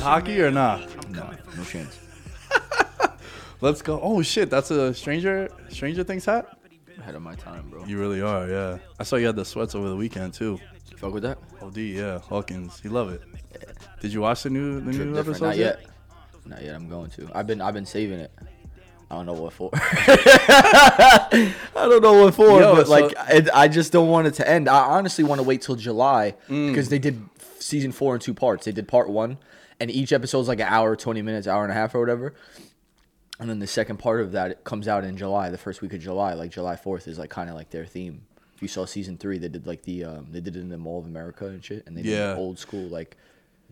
Hockey or not? Nah? No, no chance. Let's go. Oh shit, that's a Stranger Things hat? Ahead of my time, bro. You really are, yeah. I saw you had the sweats over the weekend too. You fuck with that? OD, yeah. Hawkins, he love it. Yeah. Did you watch the new episodes? Not yet. Not yet. I'm going to. I've been saving it. I don't know what for. Yo, but so, like, I just don't want it to end. I honestly want to wait till July because they did season 4 in 2 parts. They did part 1. And each episode's like an hour, 20 minutes, hour and a half or whatever. And then the second part of that, it comes out in July, the first week of July. Like July 4th is like kind of like their theme. If you saw season 3, they did like they did it in the Mall of America and shit. And they did like old school like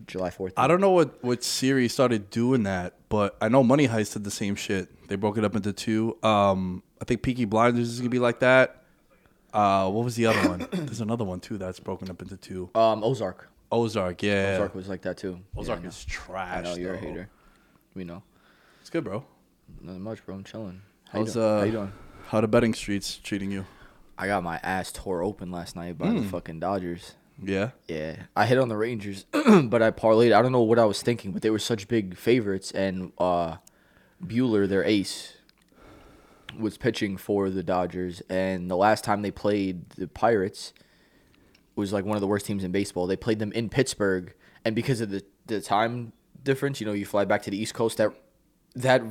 July 4th. I don't know what series started doing that, but I know Money Heist did the same shit. They broke it up into 2. I think Peaky Blinders is going to be like that. What was the other one? There's another one too that's broken up into 2. Ozark. Ozark, yeah. Ozark was like that, too. Ozark is trash, I know, you're a hater. We know. It's good, bro. Nothing much, bro. I'm chilling. How you doing? How the betting streets treating you? I got my ass tore open last night by the fucking Dodgers. Yeah? Yeah. I hit on the Rangers, but I parlayed. I don't know what I was thinking, but they were such big favorites, and Bueller, their ace, was pitching for the Dodgers, and the last time they played the Pirates was like one of the worst teams in baseball. They played them in Pittsburgh, and because of the time difference, you know, you fly back to the East Coast, that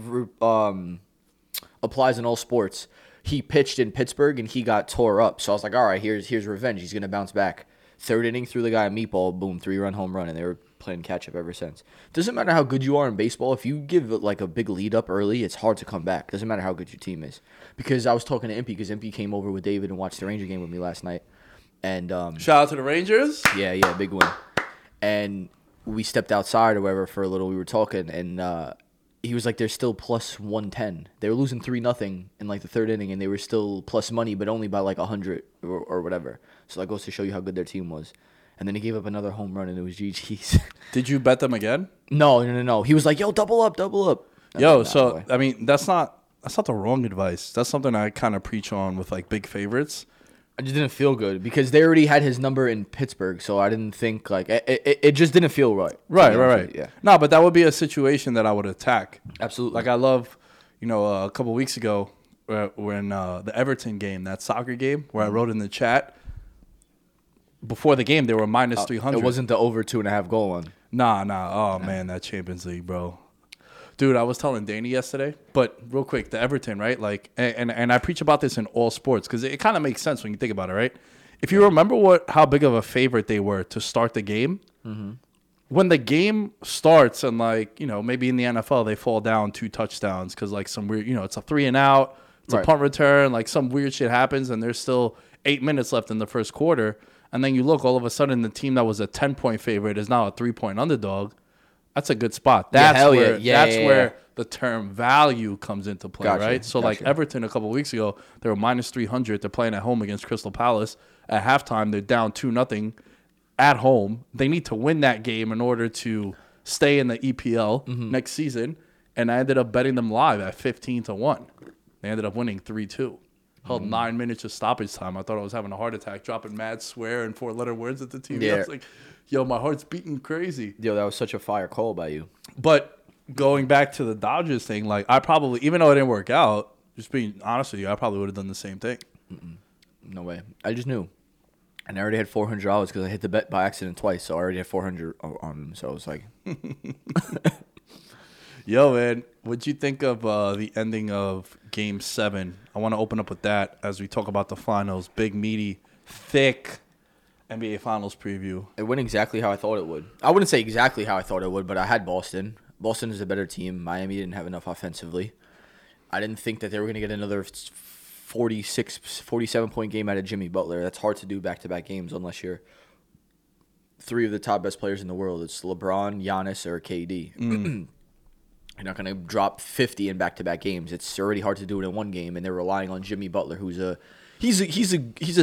applies in all sports. He pitched in Pittsburgh, and he got tore up. So I was like, all right, here's revenge. He's going to bounce back. Third inning, threw the guy a meatball, boom, 3-run home run, and they were playing catch-up ever since. Doesn't matter how good you are in baseball. If you give like a big lead up early, it's hard to come back. Doesn't matter how good your team is. Because I was talking to Impey, because Impey came over with David and watched the Ranger game with me last night. And shout out to the Rangers. Yeah, big win. And we stepped outside or whatever for a little. We were talking, and he was like, "They're still plus 110. They were losing 3-0 in like the third inning, and they were still plus money, but only by like 100 or whatever." So that goes to show you how good their team was. And then he gave up another home run, and it was GG's. Did you bet them again? No. He was like, "Yo, double up." So I mean, that's not the wrong advice. That's something I kind of preach on with like big favorites. I just didn't feel good because they already had his number in Pittsburgh, so I didn't think like it just didn't feel right. Right. Yeah. No, but that would be a situation that I would attack. Absolutely. Like I love, you know, a couple of weeks ago when the Everton game, that soccer game, where I wrote in the chat before the game they were minus -300. It wasn't the over 2.5 goal one. Nah. Man, that Champions League, bro. Dude, I was telling Danny yesterday, but real quick, the Everton, right? Like, and I preach about this in all sports because it kind of makes sense when you think about it, right? If you remember how big of a favorite they were to start the game, when the game starts and like, you know, maybe in the NFL they fall down 2 touchdowns because like some weird, you know, it's a 3-and-out, it's a punt return, like some weird shit happens and there's still 8 minutes left in the first quarter. And then you look, all of a sudden the team that was a 10-point favorite is now a 3-point underdog. That's a good spot. That's where the term value comes into play, right? So, like, Everton a couple of weeks ago, they were minus 300. They're playing at home against Crystal Palace. At halftime, they're down 2-0 at home. They need to win that game in order to stay in the EPL next season. And I ended up betting them live at 15-1. They ended up winning 3-2. Held 9 minutes of stoppage time. I thought I was having a heart attack, dropping mad swear and 4-letter words at the TV. Yeah. I was like, yo, my heart's beating crazy. Yo, that was such a fire call by you. But going back to the Dodgers thing, like, I probably, even though it didn't work out, just being honest with you, I probably would have done the same thing. No way. I just knew. And I already had $400 because I hit the bet by accident twice, so I already had $400 on them. So I was like... Yo, man, what'd you think of the ending of Game 7? I want to open up with that as we talk about the finals. Big, meaty, thick NBA Finals preview. It went exactly how I thought it would. I wouldn't say exactly how I thought it would, but I had Boston. Boston is a better team. Miami didn't have enough offensively. I didn't think that they were going to get another 46, 47-point game out of Jimmy Butler. That's hard to do back-to-back games unless you're three of the top best players in the world. It's LeBron, Giannis, or KD. You're not going to drop 50 in back-to-back games. It's already hard to do it in one game, and they're relying on Jimmy Butler, who's a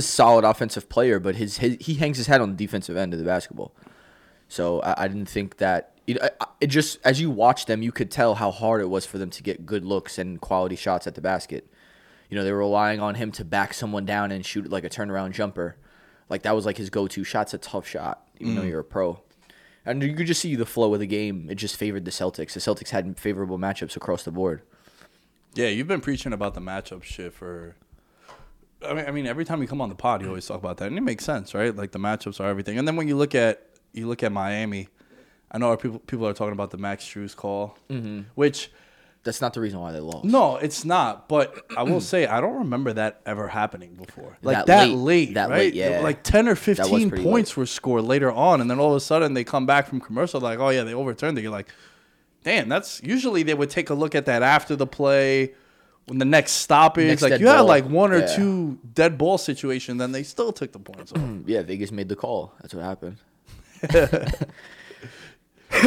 solid offensive player, but he hangs his head on the defensive end of the basketball. So I didn't think that, you know, it just, as you watch them, you could tell how hard it was for them to get good looks and quality shots at the basket. You know, they were relying on him to back someone down and shoot like a turnaround jumper, like that was like his go-to shot. It's a tough shot, even though you're a pro. And you could just see the flow of the game. It just favored the Celtics. The Celtics had favorable matchups across the board. Yeah, you've been preaching about the matchup shit for... I mean, every time you come on the pod, you always talk about that. And it makes sense, right? Like, the matchups are everything. And then when you look at Miami, I know people are talking about the Max Strus call, which... That's not the reason why they lost. No, it's not. But I will say, I don't remember that ever happening before. Like, that late, yeah. Like, 10 or 15 points were scored later on, and then all of a sudden they come back from commercial, like, oh, yeah, they overturned it. You're like, damn, that's... Usually they would take a look at that after the play, when the next stoppage. Like, you had, like, one or two dead ball situations, then they still took the points off. Yeah, Vegas made the call. That's what happened.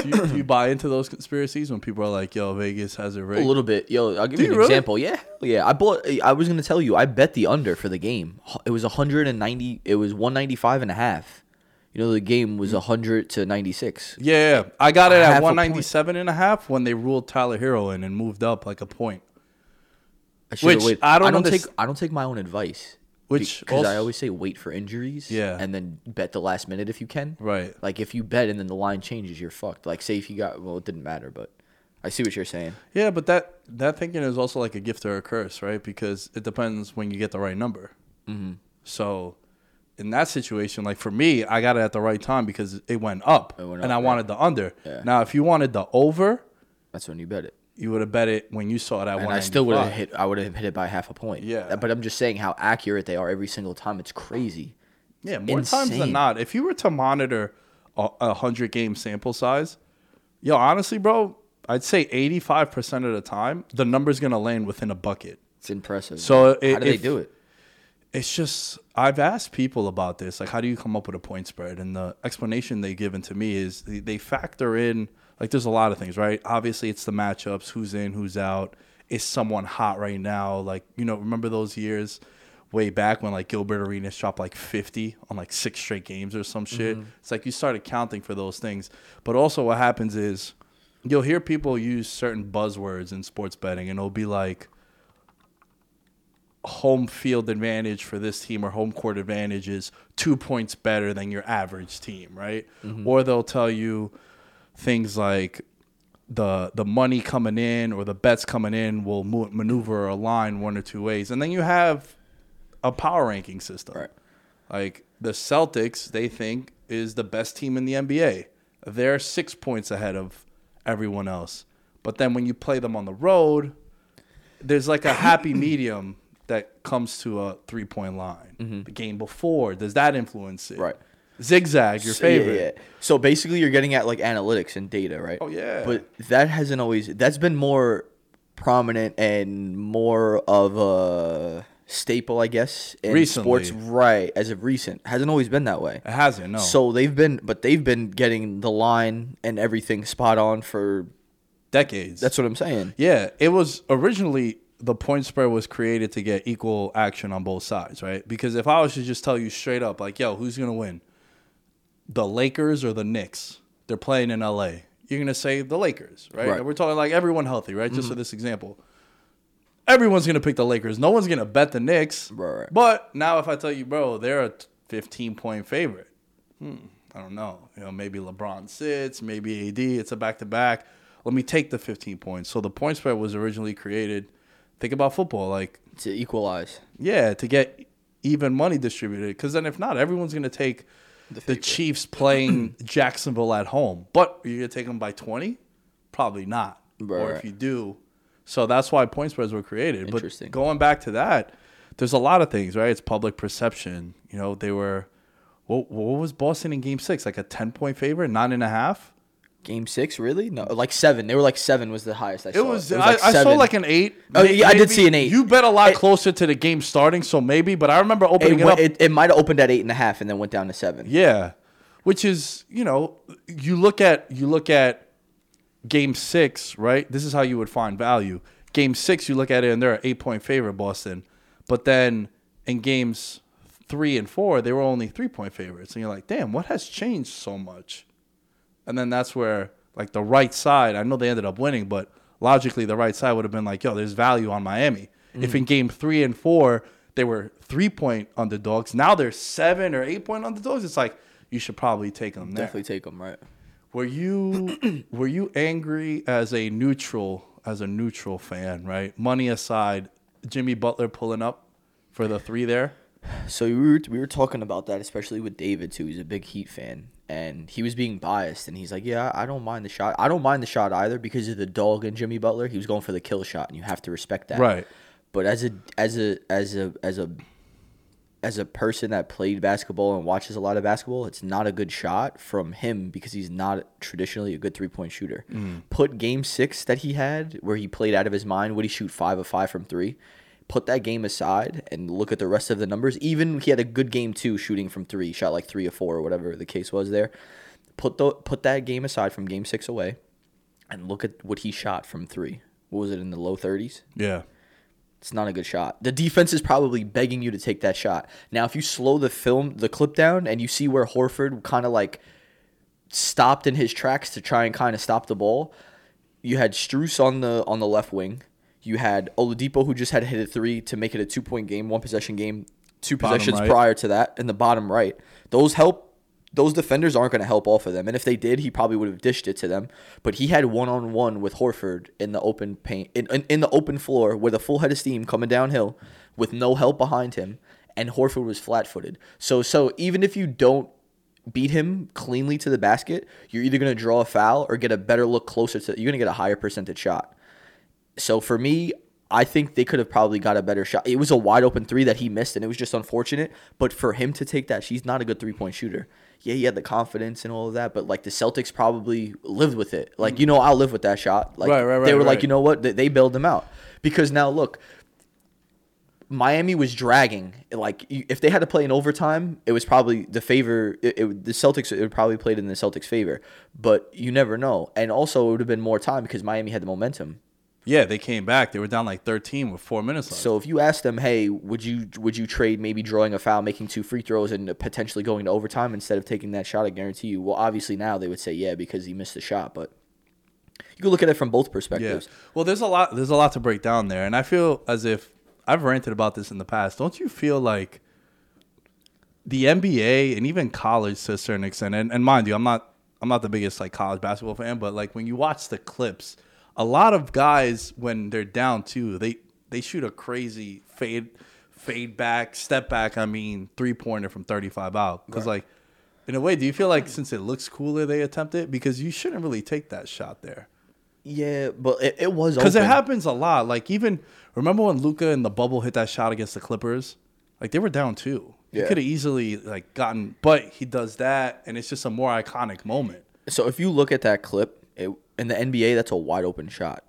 Do you buy into those conspiracies when people are like, "Yo, Vegas has it rigged"? A little bit, yo. I'll give you an example. Yeah, yeah. I was gonna tell you. I bet the under for the game. It was 190. It was 195.5. You know, the game was 100-96. Yeah, I got it at 197.5 when they ruled Tyler Hero in and moved up like a point. I don't take my own advice. Because I always say wait for injuries, and then bet the last minute if you can. Right. Like, if you bet and then the line changes, you're fucked. Like, say if you got, well, it didn't matter, but I see what you're saying. Yeah, but that thinking is also like a gift or a curse, right? Because it depends when you get the right number. So in that situation, like, for me, I got it at the right time because it went up, and I wanted the under. Yeah. Now, if you wanted the over, that's when you bet it. You would have bet it when you saw that one. And I still would have hit. I would have hit it by 0.5 point. Yeah. But I'm just saying how accurate they are every single time. It's crazy. Yeah, more times than not. If you were to monitor a 100-game sample size, yo, honestly, bro, I'd say 85% of the time the number's gonna land within a bucket. It's impressive. So how do they do it? It's just, I've asked people about this. Like, how do you come up with a point spread? And the explanation they've given to me is they factor in. Like, there's a lot of things, right? Obviously, it's the matchups, who's in, who's out. Is someone hot right now? Like, you know, remember those years way back when, like, Gilbert Arenas dropped, like, 50 on, like, 6 straight games or some shit? It's like you started counting for those things. But also what happens is you'll hear people use certain buzzwords in sports betting, and it'll be like home field advantage for this team or home court advantage is 2 points better than your average team, right? Or they'll tell you things like the money coming in or the bets coming in will maneuver a line one or two ways. And then you have a power ranking system. Right. Like, the Celtics, they think, is the best team in the NBA. They're 6 points ahead of everyone else. But then when you play them on the road, there's like a happy medium that comes to a 3-point line. The game before, does that influence it? Right. Zigzag, your favorite. Yeah. So basically, you're getting at like analytics and data, right? Oh yeah. But that hasn't always. That's been more prominent and more of a staple, I guess, in sports, right? As of recent, hasn't always been that way. It hasn't. No. So they've been getting the line and everything spot on for decades. That's what I'm saying. Yeah, it was originally the point spread was created to get equal action on both sides, right? Because if I was to just tell you straight up, like, yo, who's going to win? The Lakers or the Knicks? They're playing in L.A. You're going to say the Lakers, right? Right. And we're talking like everyone healthy, right? Mm-hmm. Just for this example. Everyone's going to pick the Lakers. No one's going to bet the Knicks. Right. But now if I tell you, bro, they're a 15-point favorite. I don't know. You know, maybe LeBron sits, maybe AD. It's a back-to-back. Let me take the 15 points. So the point spread was originally created. Think about football. Like to equalize. Yeah, to get even money distributed. Because then if not, everyone's going to take the Chiefs playing Jacksonville at home. But are you going to take them by 20? Probably not. Right. Or if you do. So that's why point spreads were created. But going back to that, there's a lot of things, right? It's public perception. You know, they were... What was Boston in Game 6? Like a 10-point favorite? 9.5? Game 6, really? No, like 7. They were like 7 was the highest I saw. I saw like an 8. Oh, yeah, I did see an 8. You bet a lot closer to the game starting, so maybe. But I remember opening it up. It might have opened at 8.5 and then went down to 7. Yeah, which is, you know, you look at Game 6, right? This is how you would find value. Game 6, you look at it, and they're an 8-point favorite, Boston. But then in games 3 and 4, they were only 3-point favorites. And you're like, damn, what has changed so much? And then that's where, like, the right side, I know they ended up winning, but logically the right side would have been like, yo, there's value on Miami. Mm-hmm. If in game 3 and 4, they were 3-point underdogs, now they're 7 or 8-point underdogs, it's like, you should probably take them there. Definitely take them, right. Were you angry as a neutral, fan, right? Money aside, Jimmy Butler pulling up for the 3 there? So we were talking about that, especially with David, too. He's a big Heat fan, and he was being biased, and he's like, yeah, I don't mind the shot. I don't mind the shot either because of the dog in Jimmy Butler. He was going for the kill shot, and you have to respect that. Right. But as a person that played basketball and watches a lot of basketball, it's not a good shot from him because he's not traditionally a good three-point shooter. Mm. Put game 6 that he had where he played out of his mind, would he shoot 5 of 5 from 3? Put that game aside and look at the rest of the numbers. Even he had a good game, too, shooting from 3. Shot like 3 or 4 or whatever the case was there. Put that game aside from game 6 away and look at what he shot from 3. What was it, in the low 30s? Yeah. It's not a good shot. The defense is probably begging you to take that shot. Now, if you slow the clip down and you see where Horford kind of like stopped in his tracks to try and kind of stop the ball, you had Strus on the left wing. You had Oladipo, who just had hit a 3 to make it a 2-point game, 1-possession game, 2 possessions prior to that in the bottom right. Those defenders aren't going to help off of them. And if they did, he probably would have dished it to them. But he had 1-on-1 with Horford in the open paint, in the open floor with a full head of steam coming downhill with no help behind him. And Horford was flat-footed. So even if you don't beat him cleanly to the basket, you're either going to draw a foul or get a better look closer to it. You're going to get a higher percentage shot. So for me, I think they could have probably got a better shot. It was a wide open 3 that he missed, and it was just unfortunate. But for him to take that, he's not a good 3-point shooter. Yeah, he had the confidence and all of that, but like the Celtics probably lived with it. Like, you know, I'll live with that shot. Like right, they were like, you know what? They bailed him out because now look, Miami was dragging. Like if they had to play in overtime, it was probably the favor. The Celtics would probably played in the Celtics' favor, but you never know. And also, it would have been more time because Miami had the momentum. Yeah, they came back. They were down like 13 with 4 minutes left. So if you ask them, hey, would you trade maybe drawing a foul, making 2 free throws, and potentially going to overtime instead of taking that shot, I guarantee you. Well, obviously now they would say yeah because he missed the shot, but you can look at it from both perspectives. Yeah. Well, there's a lot to break down there, and I feel as if I've ranted about this in the past. Don't you feel like the NBA and even college to a certain extent, and mind you, I'm not the biggest like college basketball fan, but like when you watch the clips, a lot of guys, when they're down too, they shoot a crazy step back, 3-pointer from 35 out. Because, right. Like, in a way, do you feel like since it looks cooler, they attempt it? Because you shouldn't really take that shot there. Yeah, but it was open. Because it happens a lot. Like, even, remember when Luka in the bubble hit that shot against the Clippers? Like, they were down too. Yeah. He could have easily, like, gotten, but he does that, and it's just a more iconic moment. So, if you look at that clip, in the NBA, that's a wide open shot.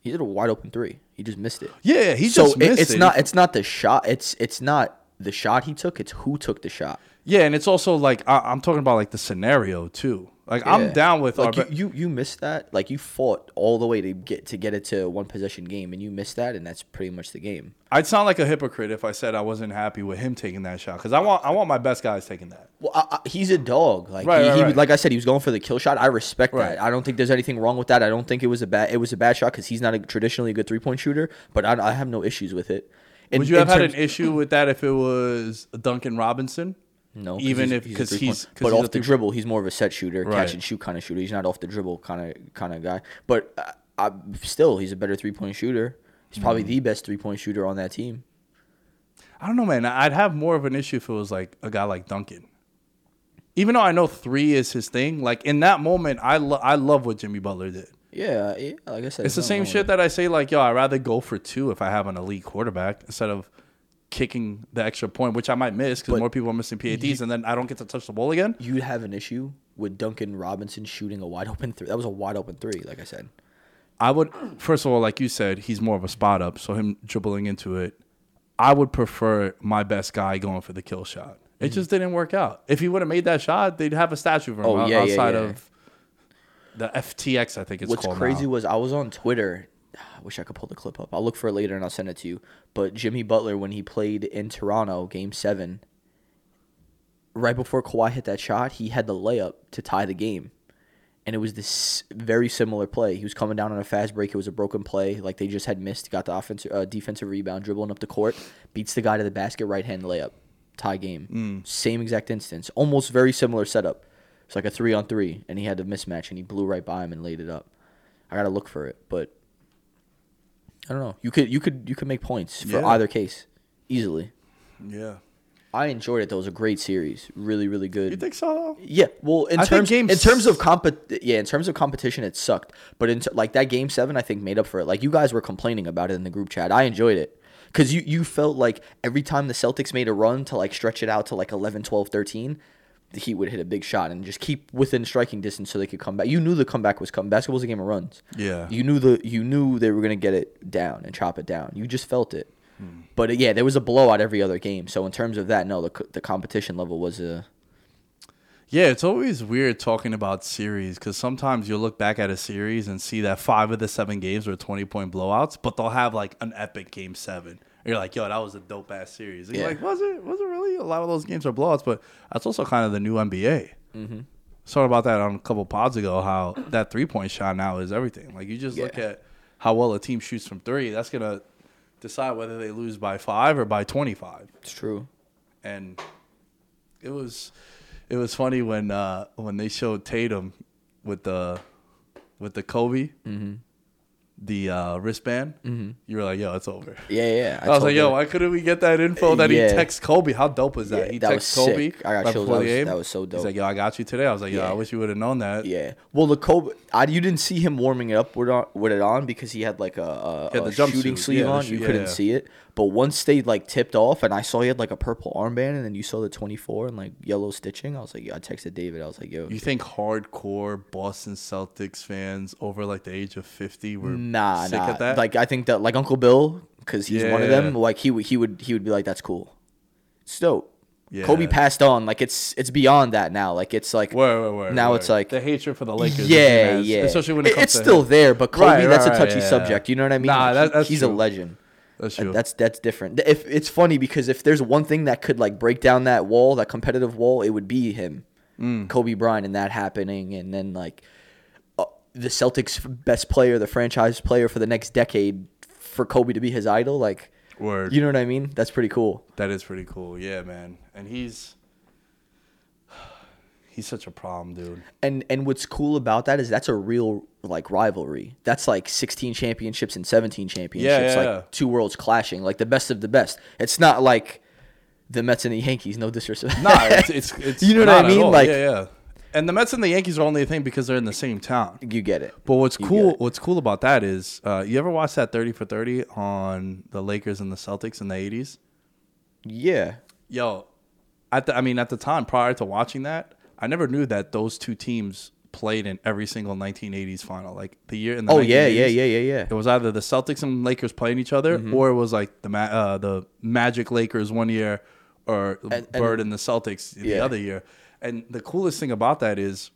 He did a wide open 3. He just missed it. Yeah, he just missed it. It's not the shot. It's not the shot he took. It's who took the shot. Yeah, and it's also like I'm talking about like the scenario too. Like, yeah. I'm down with like you missed that. Like, you fought all the way to get it to one possession game, and you missed that, and that's pretty much the game. I'd sound like a hypocrite if I said I wasn't happy with him taking that shot, because I want my best guys taking that. Well, he's a dog. Like right. Like I said, he was going for the kill shot. I respect that. I don't think there's anything wrong with that. I don't think it was a bad shot, because he's not traditionally a good three-point shooter. But I have no issues with it. Would you have had an issue with that if it was Duncan Robinson? No, even if because he's but off the dribble, he's more of a set shooter, catch and shoot kind of shooter. He's not off the dribble kind of guy. But still, he's a better 3-point shooter. He's probably the best 3-point shooter on that team. I don't know, man. I'd have more of an issue if it was like a guy like Duncan. Even though I know 3 is his thing, like in that moment, I love what Jimmy Butler did. Yeah, like I said, it's the same shit that I say. Like, yo, I'd rather go for 2 if I have an elite quarterback instead of kicking the extra point, which I might miss because more people are missing PATs, and then I don't get to touch the ball again. You'd have an issue with Duncan Robinson shooting a wide open 3. That was a wide open 3, like I said. I would, first of all, like you said, he's more of a spot up, so him dribbling into it, I would prefer my best guy going for the kill shot. It just didn't work out. If he would have made that shot, they'd have a statue for him outside of the FTX, I think it's called. What's crazy was I was on Twitter. I wish I could pull the clip up. I'll look for it later and I'll send it to you. But Jimmy Butler, when he played in Toronto, Game 7, right before Kawhi hit that shot, he had the layup to tie the game. And it was this very similar play. He was coming down on a fast break. It was a broken play. Like, they just had missed. Got the defensive rebound, dribbling up the court, beats the guy to the basket, right-hand layup. Tie game. Same exact instance. Almost very similar setup. It's like a 3-on-3, and he had a mismatch, and he blew right by him and laid it up. I got to look for it, but I don't know. You could make points for either case easily. Yeah. I enjoyed it. That was a great series. Really, really good. You think so? Yeah. Well, in terms of competition, it sucked. But like that Game 7, I think made up for it. Like, you guys were complaining about it in the group chat. I enjoyed it because you felt like every time the Celtics made a run to like stretch it out to like 11, 12, 13, the Heat would hit a big shot and just keep within striking distance so they could come back. You knew the comeback was coming. Basketball's a game of runs. Yeah. You knew they were gonna get it down and chop it down. You just felt it. But yeah, there was a blowout every other game. So in terms of that, no, the competition level was a. Yeah, it's always weird talking about series because sometimes you'll look back at a series and see that 5 of the 7 games were 20-point blowouts, but they'll have like an epic Game 7. You're like, yo, that was a dope ass series. And you're like, was it really? A lot of those games are blowouts, but that's also kind of the new NBA. Mm-hmm. Talked about that on a couple pods ago. How that 3-point shot now is everything. Like, you just look at how well a team shoots from 3. That's gonna decide whether they lose by 5 or by 25. It's true. And it was funny when they showed Tatum with the Kobe. Mm-hmm. The wristband, you were like, yo, it's over. Yeah. I was like, yo, why couldn't we get that info that he texts Kobe? How dope was that? Yeah, that texts was Kobe. Sick. I got chills. That was so dope. He's like, yo, I got you today. I was like, yo, I wish you would have known that. Yeah. Well, the Kobe, you didn't see him warming it up with it on because he had like a shooting sleeve on. You couldn't see it. But once they like tipped off and I saw he had like a purple armband and then you saw the 24 and like yellow stitching, I was like, yo, I texted David. I was like, yo. You think hardcore Boston Celtics fans over like the age of 50 were sick at that? Like, I think that like Uncle Bill, because he's one of them, like he would be like, that's cool. It's dope. Yeah. Kobe passed on. Like, it's beyond that now. Like, it's like now it's like the hatred for the Lakers. Yeah, yeah. Especially when it comes to still him. There, but Kobe, that's a touchy subject. You know what I mean? Nah, like, he's true. A legend. That's true. That's different. If it's funny because if there's one thing that could like break down that wall, that competitive wall, it would be him, Kobe Bryant, and that happening, and then like the Celtics' best player, the franchise player for the next decade, for Kobe to be his idol, like. Word. You know what I mean? That's pretty cool. That is pretty cool. Yeah, man. And he's such a problem, dude. And what's cool about that is that's a real like rivalry. That's like 16 championships and 17 championships. Like two worlds clashing, like the best of the best. It's not like the Mets and the Yankees, no disrespect. Nah, it's you know what I mean? Like, yeah. And the Mets and the Yankees are only a thing because they're in the same town. You get it. But what's cool about that is, you ever watch that 30 for 30 on the Lakers and the Celtics in the 80s? Yeah. Yo, at the time prior to watching that, I never knew that those two teams played in every single 1980s final. Like the year in the 1980s. Yeah. It was either the Celtics and Lakers playing each other, or it was like the Magic Lakers one year, or Bird and the Celtics the other year. And the coolest thing about that is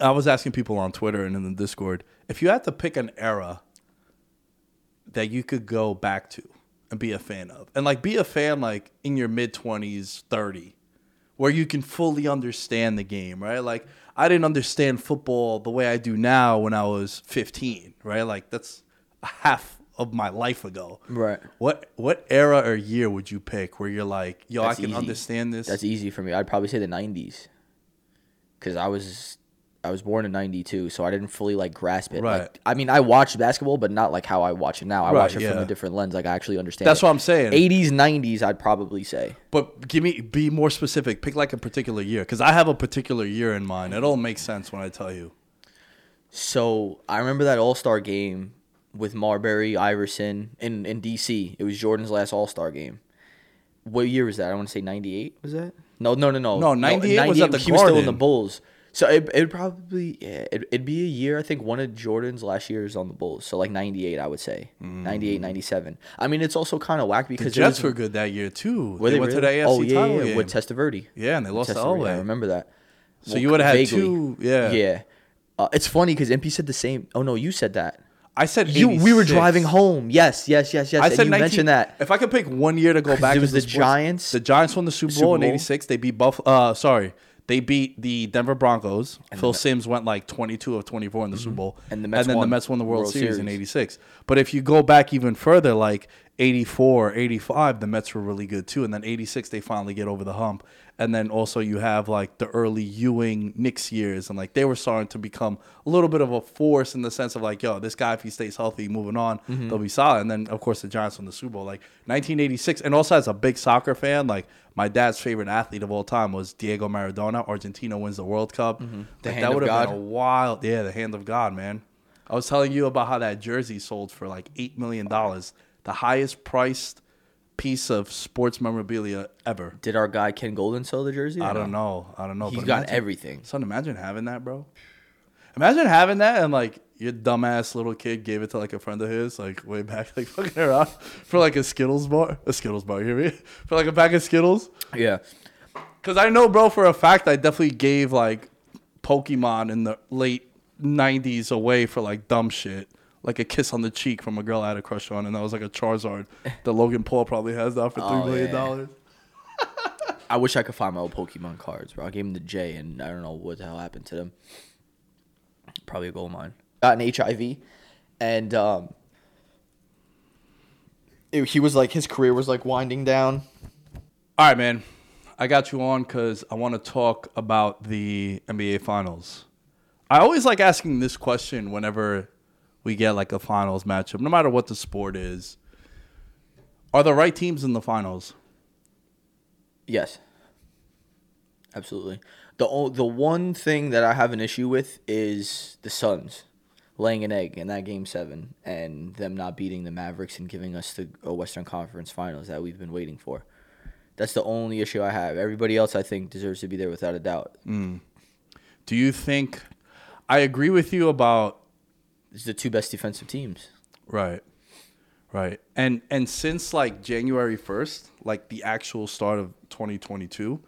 I was asking people on Twitter and in the Discord, if you had to pick an era that you could go back to and be a fan of, and like be a fan like in your mid-20s, 30, where you can fully understand the game, right? Like I didn't understand football the way I do now when I was 15, right? Like that's half of my life ago. Right. What era or year would you pick where you're like, yo, that's I can easy. Understand this? That's easy for me. I'd probably say the 90s because I was born in 92, so I didn't fully, like, grasp it. Right. Like, I mean, I watched basketball, but not, like, how I watch it now. I watch it from a different lens. Like, I actually understand That's it. What I'm saying. 80s, 90s, I'd probably say. But be more specific. Pick, like, a particular year, because I have a particular year in mind. It all makes sense when I tell you. So, I remember that All-Star game with Marbury, Iverson, in D.C. It was Jordan's last All-Star game. What year was that? I want to say 98, was that? No. No, 98 was at the Garden. He was still in the Bulls. So it'd probably it'd be a year. I think one of Jordan's last years on the Bulls. So like 98, I would say 98, 97. I mean, it's also kind of whack because the Jets were good that year too. They went to the AFC title game with Testaverde. Yeah, and they lost to LA. I remember that. So you would have had two. Yeah. It's funny because Impey said the same. Oh no, you said that. I said 86. We were driving home. Yes. I said you mentioned that. If I could pick one year to go back, it was the Giants. The Giants won the Super Bowl in '86. They beat They beat the Denver Broncos. And Phil Simms went like 22 of 24 in the Super Bowl. And the Mets won the World Series in 86. But if you go back even further, like 84, 85, the Mets were really good too. And then 86, they finally get over the hump. And then also you have like the early Ewing Knicks years. And like they were starting to become a little bit of a force in the sense of like, yo, this guy, if he stays healthy, moving on, they'll be solid. And then, of course, the Giants won the Super Bowl. Like 1986. And also as a big soccer fan, like, my dad's favorite athlete of all time was Diego Maradona. Argentina wins the World Cup. The hand that would have been a wild. Yeah, the hand of God, man. I was telling you about how that jersey sold for like $8 million. The highest priced piece of sports memorabilia ever. Did our guy Ken Golden sell the jersey? I don't know. He's got everything. Son, imagine having that, bro. Imagine having that and like your dumbass little kid gave it to like a friend of his, like way back, like fucking around for like a Skittles bar, you hear me? For like a pack of Skittles. Yeah. Because I know, bro, for a fact, I definitely gave like Pokemon in the late 90s away for like dumb shit. Like a kiss on the cheek from a girl I had a crush on, and that was like a Charizard that Logan Paul probably has now for $3 million. Yeah. I wish I could find my old Pokemon cards, bro. I gave them to Jay, and I don't know what the hell happened to them. Probably a gold mine. Got an HIV, and he was like, his career was like winding down. All right, man, I got you on because I want to talk about the NBA Finals. I always like asking this question whenever we get like a finals matchup, no matter what the sport is. Are the right teams in the finals? Yes, absolutely. The one thing that I have an issue with is the Suns laying an egg in that Game 7 and them not beating the Mavericks and giving us the Western Conference Finals that we've been waiting for. That's the only issue I have. Everybody else, I think, deserves to be there without a doubt. Do you think... I agree with you about... It's the two best defensive teams. Right. And since, like, January 1st, like, the actual start of 2022...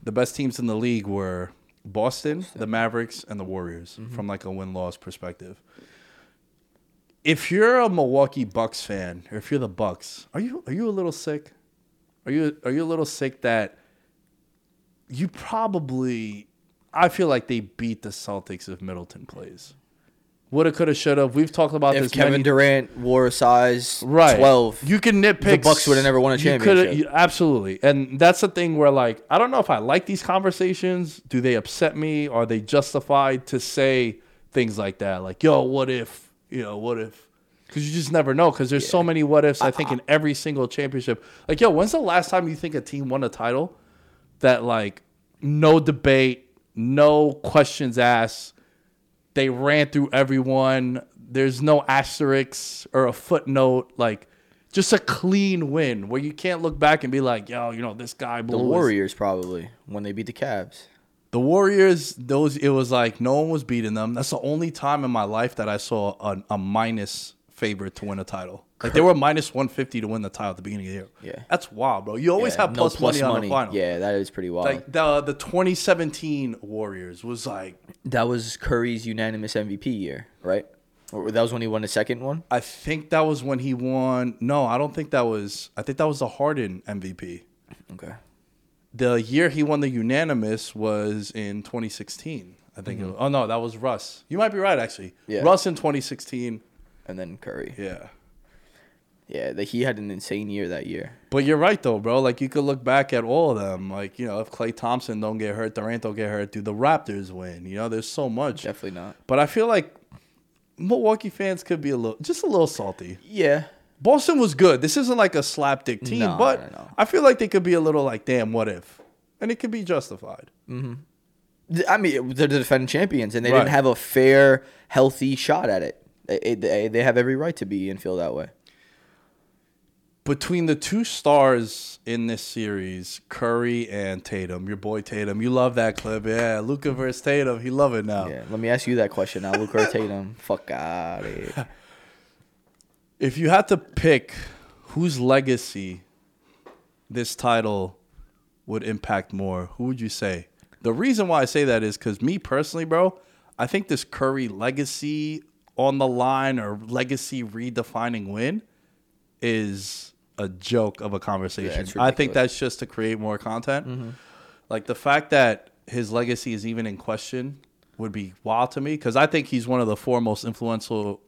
The best teams in the league were Boston, the Mavericks, and the Warriors from like a win-loss perspective. If you're a Milwaukee Bucks fan, or if you're the Bucks, are you a little sick? Are you a little sick that you probably? I feel like they beat the Celtics if Middleton plays. Woulda, coulda, shoulda. We've talked about this. If Kevin Durant wore a size 12, you can nitpick. The Bucks would have never won a championship. Absolutely, and that's the thing where, like, I don't know if I like these conversations. Do they upset me? Are they justified to say things like that? Like, yo, what if? You know, what if? Because you just never know. Because there's so many what ifs. I think in every single championship. Like, yo, when's the last time you think a team won a title that, like, no debate, no questions asked? They ran through everyone. There's no asterisks or a footnote. Like, just a clean win where you can't look back and be like, yo, you know, this guy blew us. The Warriors probably when they beat the Cavs. The Warriors, it was like no one was beating them. That's the only time in my life that I saw a minus favorite to win a title. Like they were minus 150 to win the title at the beginning of the year. Yeah, that's wild, bro. You always have plus money on the final. Yeah, that is pretty wild. Like the 2017 Warriors was like that was Curry's unanimous MVP year, right? Or that was when he won the second one. I think that was when he won. No, I don't think that was. I think that was the Harden MVP. Okay. The year he won the unanimous was in 2016. I think. Mm-hmm. It was, oh no, that was Russ. You might be right, actually. Yeah. Russ in 2016, and then Curry. Yeah. Yeah, he had an insane year that year. But you're right, though, bro. Like, you could look back at all of them. Like, you know, if Klay Thompson don't get hurt, Durant don't get hurt, dude, the Raptors win. You know, there's so much. Definitely not. But I feel like Milwaukee fans could be a little salty. Yeah. Boston was good. This isn't like a slapdick team, but I feel like they could be a little like, damn, what if? And it could be justified. Mm-hmm. I mean, they're the defending champions, and they didn't have a fair, healthy shot at it. They have every right to be and feel that way. Between the two stars in this series, Curry and Tatum, your boy Tatum, you love that clip. Yeah, Luka versus Tatum. He love it now. Yeah, let me ask you that question now. Luka or Tatum? Fuck out of here. If you had to pick whose legacy this title would impact more, who would you say? The reason why I say that is because me personally, bro, I think this Curry legacy on the line or legacy redefining win is a joke of a conversation. Yeah, I think that's just to create more content. Mm-hmm. Like the fact that his legacy is even in question would be wild to me because I think he's one of the four most influential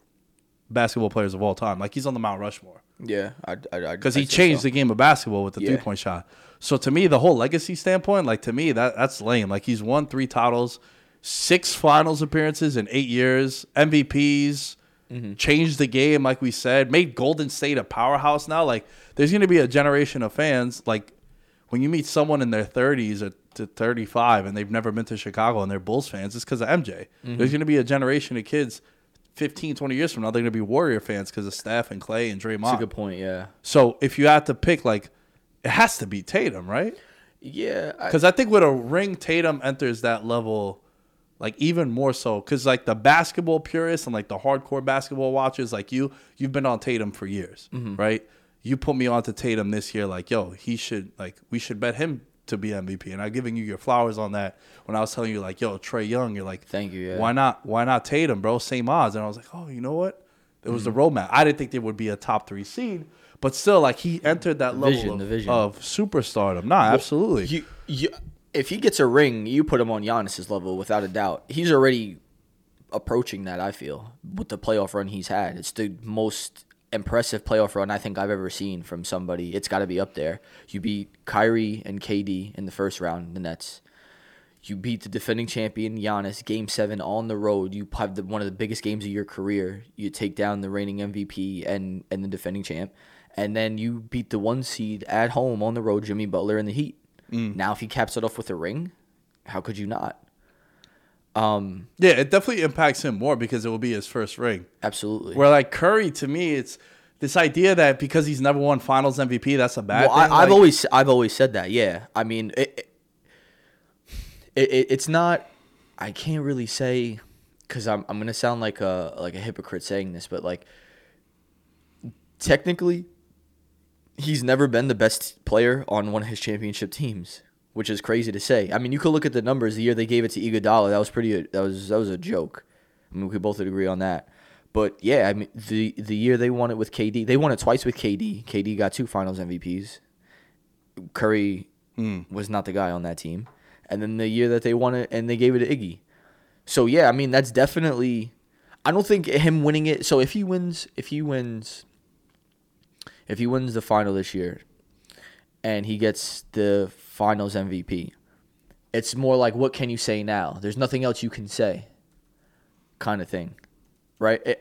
basketball players of all time. Like he's on the Mount Rushmore. Yeah, because he changed the game of basketball with the 3-point shot. So to me, the whole legacy standpoint, like to me, that's lame. Like he's won 3 titles, 6 finals appearances in 8 years, MVPs. Mm-hmm. Changed the game, like we said. Made Golden State a powerhouse now. Like, there's going to be a generation of fans. Like, when you meet someone in their 30s or to 35 and they've never been to Chicago and they're Bulls fans, it's because of MJ. Mm-hmm. There's going to be a generation of kids 15, 20 years from now, they're going to be Warrior fans because of Steph and Clay and Draymond. That's a good point, yeah. So, if you had to pick, like, it has to be Tatum, right? Yeah. Because I think with a ring, Tatum enters that level. Like, even more so. Because, like, the basketball purists and, like, the hardcore basketball watchers, like, you've been on Tatum for years, mm-hmm. right? You put me onto Tatum this year, like, yo, he should, like, we should bet him to be MVP. And I'm giving you your flowers on that when I was telling you, like, yo, Trae Young, you're like, thank you, yeah. Why not Tatum, bro? Same odds. And I was like, oh, you know what? It was the roadmap. I didn't think there would be a top 3 seed. But still, like, he entered that level of superstardom. Nah, well, absolutely. If he gets a ring, you put him on Giannis's level without a doubt. He's already approaching that, I feel, with the playoff run he's had. It's the most impressive playoff run I think I've ever seen from somebody. It's got to be up there. You beat Kyrie and KD in the first round, the Nets. You beat the defending champion, Giannis, Game 7 on the road. You have one of the biggest games of your career. You take down the reigning MVP and the defending champ. And then you beat the 1 seed at home on the road, Jimmy Butler and the Heat. Mm. Now, if he caps it off with a ring, how could you not? Yeah, it definitely impacts him more because it will be his first ring. Absolutely. Where, like, Curry, to me, it's this idea that because he's never won Finals MVP, that's a bad thing. I've always said that, yeah. I mean, it's not – I can't really say – because I'm going to sound like a hypocrite saying this, but, like, technically – he's never been the best player on one of his championship teams, which is crazy to say. I mean, you could look at the numbers. The year they gave it to Iguodala, that was a joke. I mean, we could both agree on that. But yeah, I mean, the year they won it with KD, they won it twice with KD. KD got 2 Finals MVPs. Curry was not the guy on that team. And then the year that they won it, and they gave it to Iggy. So yeah, I mean, that's definitely. I don't think him winning it. So if he wins the final this year and he gets the Finals MVP, it's more like, what can you say now? There's nothing else you can say kind of thing, right?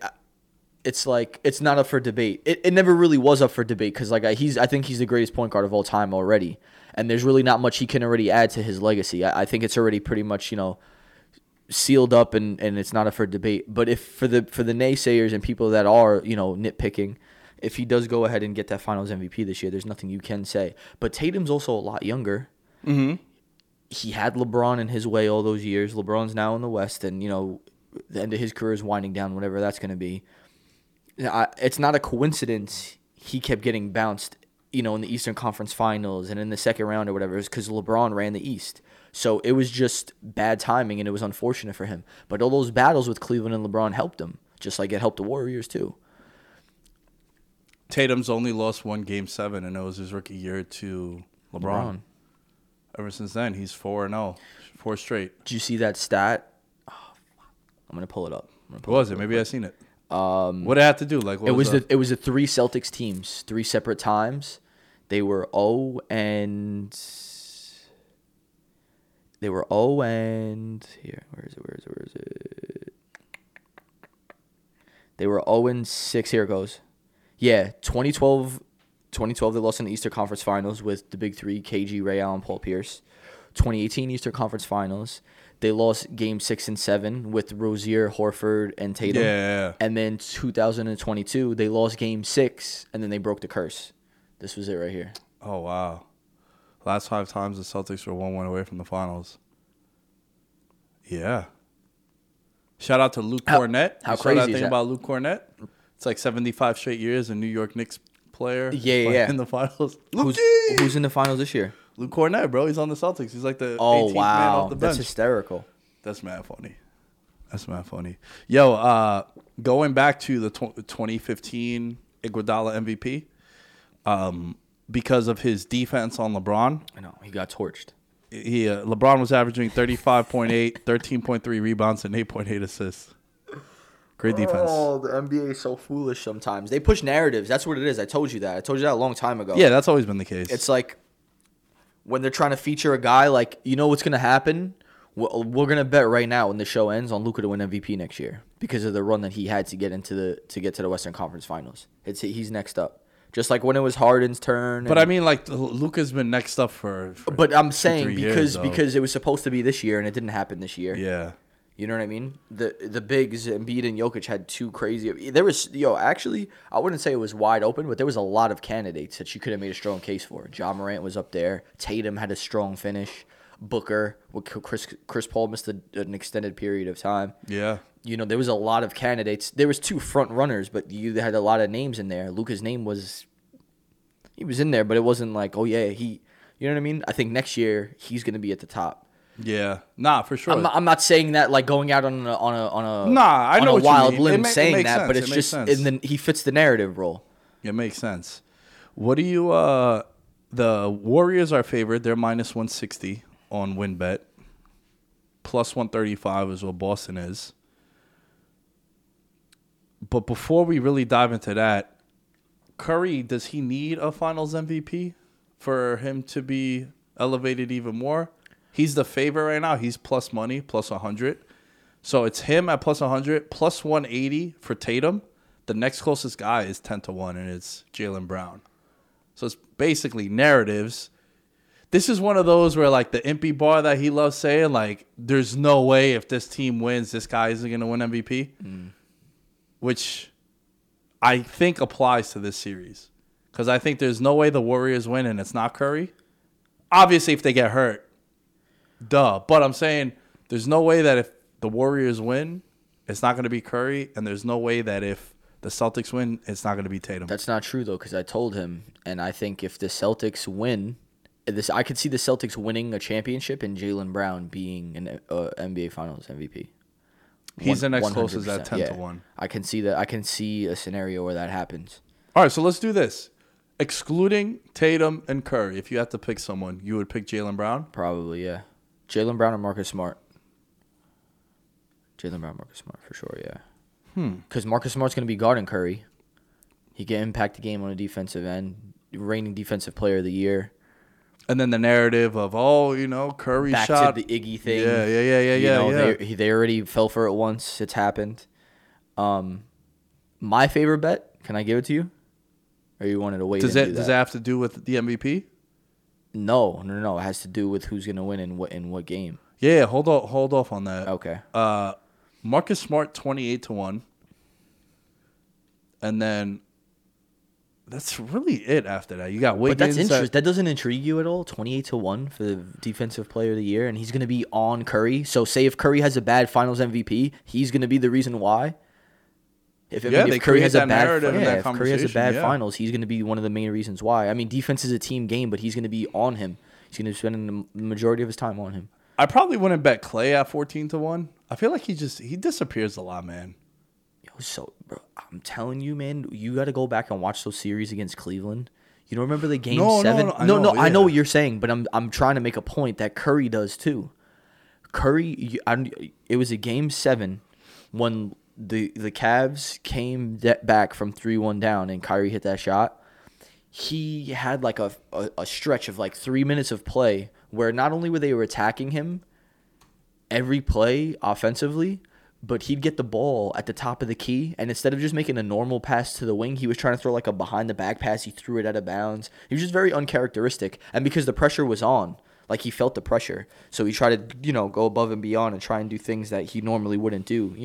It's like it's not up for debate. It never really was up for debate because like I think he's the greatest point guard of all time already, and there's really not much he can already add to his legacy. I think it's already pretty much, you know, sealed up and it's not up for debate. But if for the naysayers and people that are, you know, nitpicking – if he does go ahead and get that Finals MVP this year, there's nothing you can say. But Tatum's also a lot younger. Mm-hmm. He had LeBron in his way all those years. LeBron's now in the West, and, you know, the end of his career is winding down, whatever that's going to be. it's not a coincidence he kept getting bounced, you know, in the Eastern Conference Finals and in the second round or whatever. It was because LeBron ran the East. So it was just bad timing, and it was unfortunate for him. But all those battles with Cleveland and LeBron helped him, just like it helped the Warriors too. Tatum's only lost one Game 7, and it was his rookie year to LeBron. Ever since then, he's 4-0, four straight. Did you see that stat? Oh, I'm going to pull it up. What was it? Maybe I've seen it. What did I have to do? Like, what it was the three Celtics teams, three separate times. They were 0 and here. Where is it? They were 0-6. Here it goes. Yeah, 2012 they lost in the Eastern Conference Finals with the big three, KG, Ray Allen, Paul Pierce. 2018 Eastern Conference Finals, they lost Game 6 and 7 with Rozier, Horford, and Tatum. Yeah. And then 2022, they lost Game 6, and then they broke the curse. This was it right here. Oh, wow. Last five times, the Celtics were 1-1 away from the finals. Yeah. Shout out to Luke Cornett. How crazy is that? Thing about Luke Cornett? It's like 75 straight years, a New York Knicks player. Yeah. In the finals. Who's in the finals this year? Luke Cornett, bro. He's on the Celtics. He's like the 18th man off the bench. That's hysterical. That's mad funny. Yo, going back to the 2015 Iguodala MVP, because of his defense on LeBron. I know. He got torched. LeBron was averaging 35.8, 13.3 rebounds, and 8.8 assists. Great defense. Oh, the NBA is so foolish sometimes. They push narratives. That's what it is. I told you that a long time ago. Yeah, that's always been the case. It's like, when they're trying to feature a guy, like, you know what's going to happen? We're going to bet right now when the show ends on Luka to win MVP next year because of the run that he had to get into the Western Conference Finals. He's next up. Just like when it was Harden's turn. But I mean, like, Luka's been next up for But I'm saying because it was supposed to be this year and it didn't happen this year. Yeah. You know what I mean? The bigs, Embiid and Jokic, had two crazy. There was, actually, I wouldn't say it was wide open, but there was a lot of candidates that you could have made a strong case for. Ja Morant was up there. Tatum had a strong finish. Booker, Chris Paul missed an extended period of time. Yeah. There was a lot of candidates. There was two front runners, but you had a lot of names in there. Luka's name was in there, but it wasn't like, oh, yeah, he, you know what I mean? I think next year he's going to be at the top. Yeah, nah, for sure. I'm not saying that like going out on a nah, I know on a wild limb saying that, but it's just he fits the narrative role. It makes sense. What do you? The Warriors are favored. They're -160 on WinBet. +135 is what Boston is. But before we really dive into that, Curry, does he need a Finals MVP for him to be elevated even more? He's the favorite right now. He's plus money, +100. So it's him at +100, +180 for Tatum. The next closest guy is 10-1, and it's Jaylen Brown. So it's basically narratives. This is one of those where, like, the Impey bar that he loves saying, like, there's no way if this team wins, this guy isn't going to win MVP, which I think applies to this series because I think there's no way the Warriors win, and it's not Curry. Obviously, if they get hurt. Duh. But I'm saying there's no way that if the Warriors win, it's not going to be Curry. And there's no way that if the Celtics win, it's not going to be Tatum. That's not true, though, because I told him. And I think if the Celtics win, I could see the Celtics winning a championship and Jaylen Brown being an NBA Finals MVP. He's the next closest at 10-1. I can see that. I can see a scenario where that happens. All right, so let's do this. Excluding Tatum and Curry, if you had to pick someone, you would pick Jaylen Brown? Probably, yeah. Jaylen Brown or Marcus Smart? Jaylen Brown, Marcus Smart, for sure, yeah. Because Marcus Smart's going to be guarding Curry. He can impact the game on a defensive end. Reigning Defensive Player of the Year. And then the narrative of, Curry back shot. Back to the Iggy thing. Yeah. They already fell for it once. It's happened. My favorite bet, can I give it to you? Or you wanted to wait and do that? Does it have to do with the MVP? No. It has to do with who's going to win in what game. Yeah, hold off on that. Okay. Marcus Smart, 28-1. And then that's really it after that. You got Wiggins. But that's interesting. That doesn't intrigue you at all? 28-1 for the Defensive Player of the Year, and he's going to be on Curry. So say if Curry has a bad Finals MVP, he's going to be the reason why. If Curry has a bad, if Curry has a bad finals, he's going to be one of the main reasons why. I mean, defense is a team game, but he's going to be on him. He's going to spend the majority of his time on him. I probably wouldn't bet Clay at 14-1. I feel like he disappears a lot, man. Yo, so bro, I'm telling you, man, you got to go back and watch those series against Cleveland. You don't remember the game 7? No, I know what you're saying, but I'm trying to make a point that Curry does too. It was a game 7 when the Cavs came back from 3-1 down and Kyrie hit that shot. He had like a stretch of like 3 minutes of play where not only were they attacking him every play offensively, but he'd get the ball at the top of the key, and instead of just making a normal pass to the wing, he was trying to throw like a behind-the-back pass. He threw it out of bounds. He was just very uncharacteristic, and because the pressure was on, like he felt the pressure, so he tried to, go above and beyond and try and do things that he normally wouldn't do.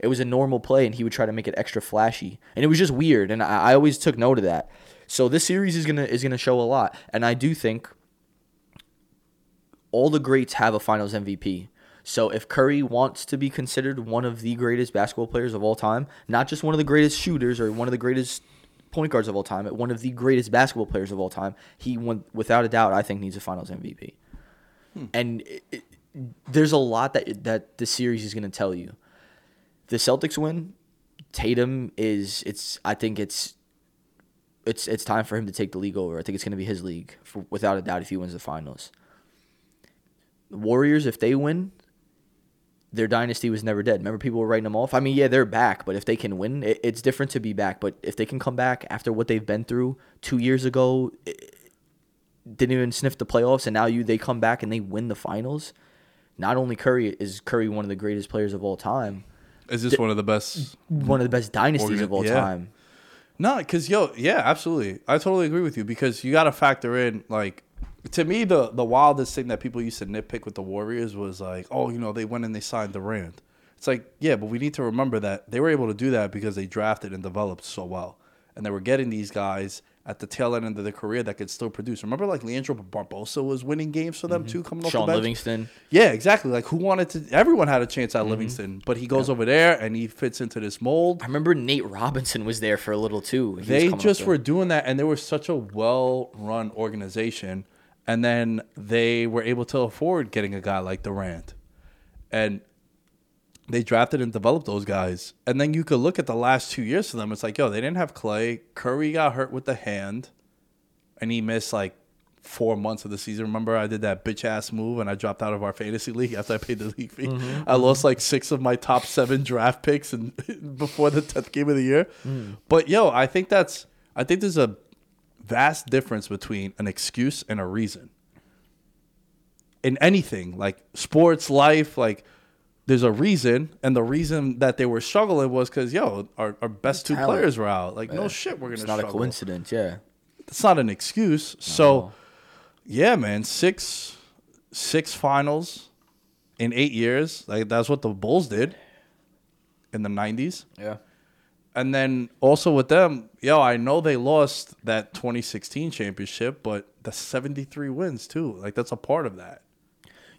It was a normal play, and he would try to make it extra flashy, and it was just weird, and I always took note of that. So this series is gonna show a lot, and I do think all the greats have a Finals MVP. So if Curry wants to be considered one of the greatest basketball players of all time, not just one of the greatest shooters or one of the greatest point guards of all time, but one of the greatest basketball players of all time, he, without a doubt, I think needs a Finals MVP. And there's a lot that the series is going to tell you. The Celtics win. Tatum I think it's time for him to take the league over. I think it's going to be his league, without a doubt, if he wins the Finals. The Warriors, if they win, their dynasty was never dead. Remember, people were writing them off? I mean, yeah, they're back, but if they can win, it's different to be back. But if they can come back after what they've been through 2 years ago, didn't even sniff the playoffs, and now they come back and they win the Finals. Not only is Curry one of the greatest players of all time. Is this one of the best? One of the best dynasties of all time. No, because, absolutely. I totally agree with you, because you got to factor in, like, to me, the wildest thing that people used to nitpick with the Warriors was like, oh, they went and they signed Durant. It's like, yeah, but we need to remember that they were able to do that because they drafted and developed so well. And they were getting these guys at the tail end of their career that could still produce. Remember, like, Leandro Barbosa was winning games for them, too, coming off the bench? Sean Livingston. Yeah, exactly. Like, everyone had a chance at Livingston, but he goes over there and he fits into this mold. I remember Nate Robinson was there for a little, too. They just were doing that, and they were such a well-run organization. And then they were able to afford getting a guy like Durant. And they drafted and developed those guys. And then you could look at the last 2 years for them. It's like, they didn't have Clay. Curry got hurt with the hand. And he missed like 4 months of the season. Remember, I did that bitch-ass move and I dropped out of our fantasy league after I paid the league fee. Mm-hmm. I lost like 6 of my top 7 draft picks before the 10th game of the year. Mm. But, I think there's a vast difference between an excuse and a reason in anything, like sports, life. Like, there's a reason, and the reason that they were struggling was because our best two players were out. Like, no shit, we're gonna struggle. It's not a coincidence. Yeah, it's not an excuse. So yeah, man, six finals in 8 years. Like, that's what the Bulls did in the 90s. Yeah. And then also with them, I know they lost that 2016 championship, but the 73 wins too. Like, that's a part of that.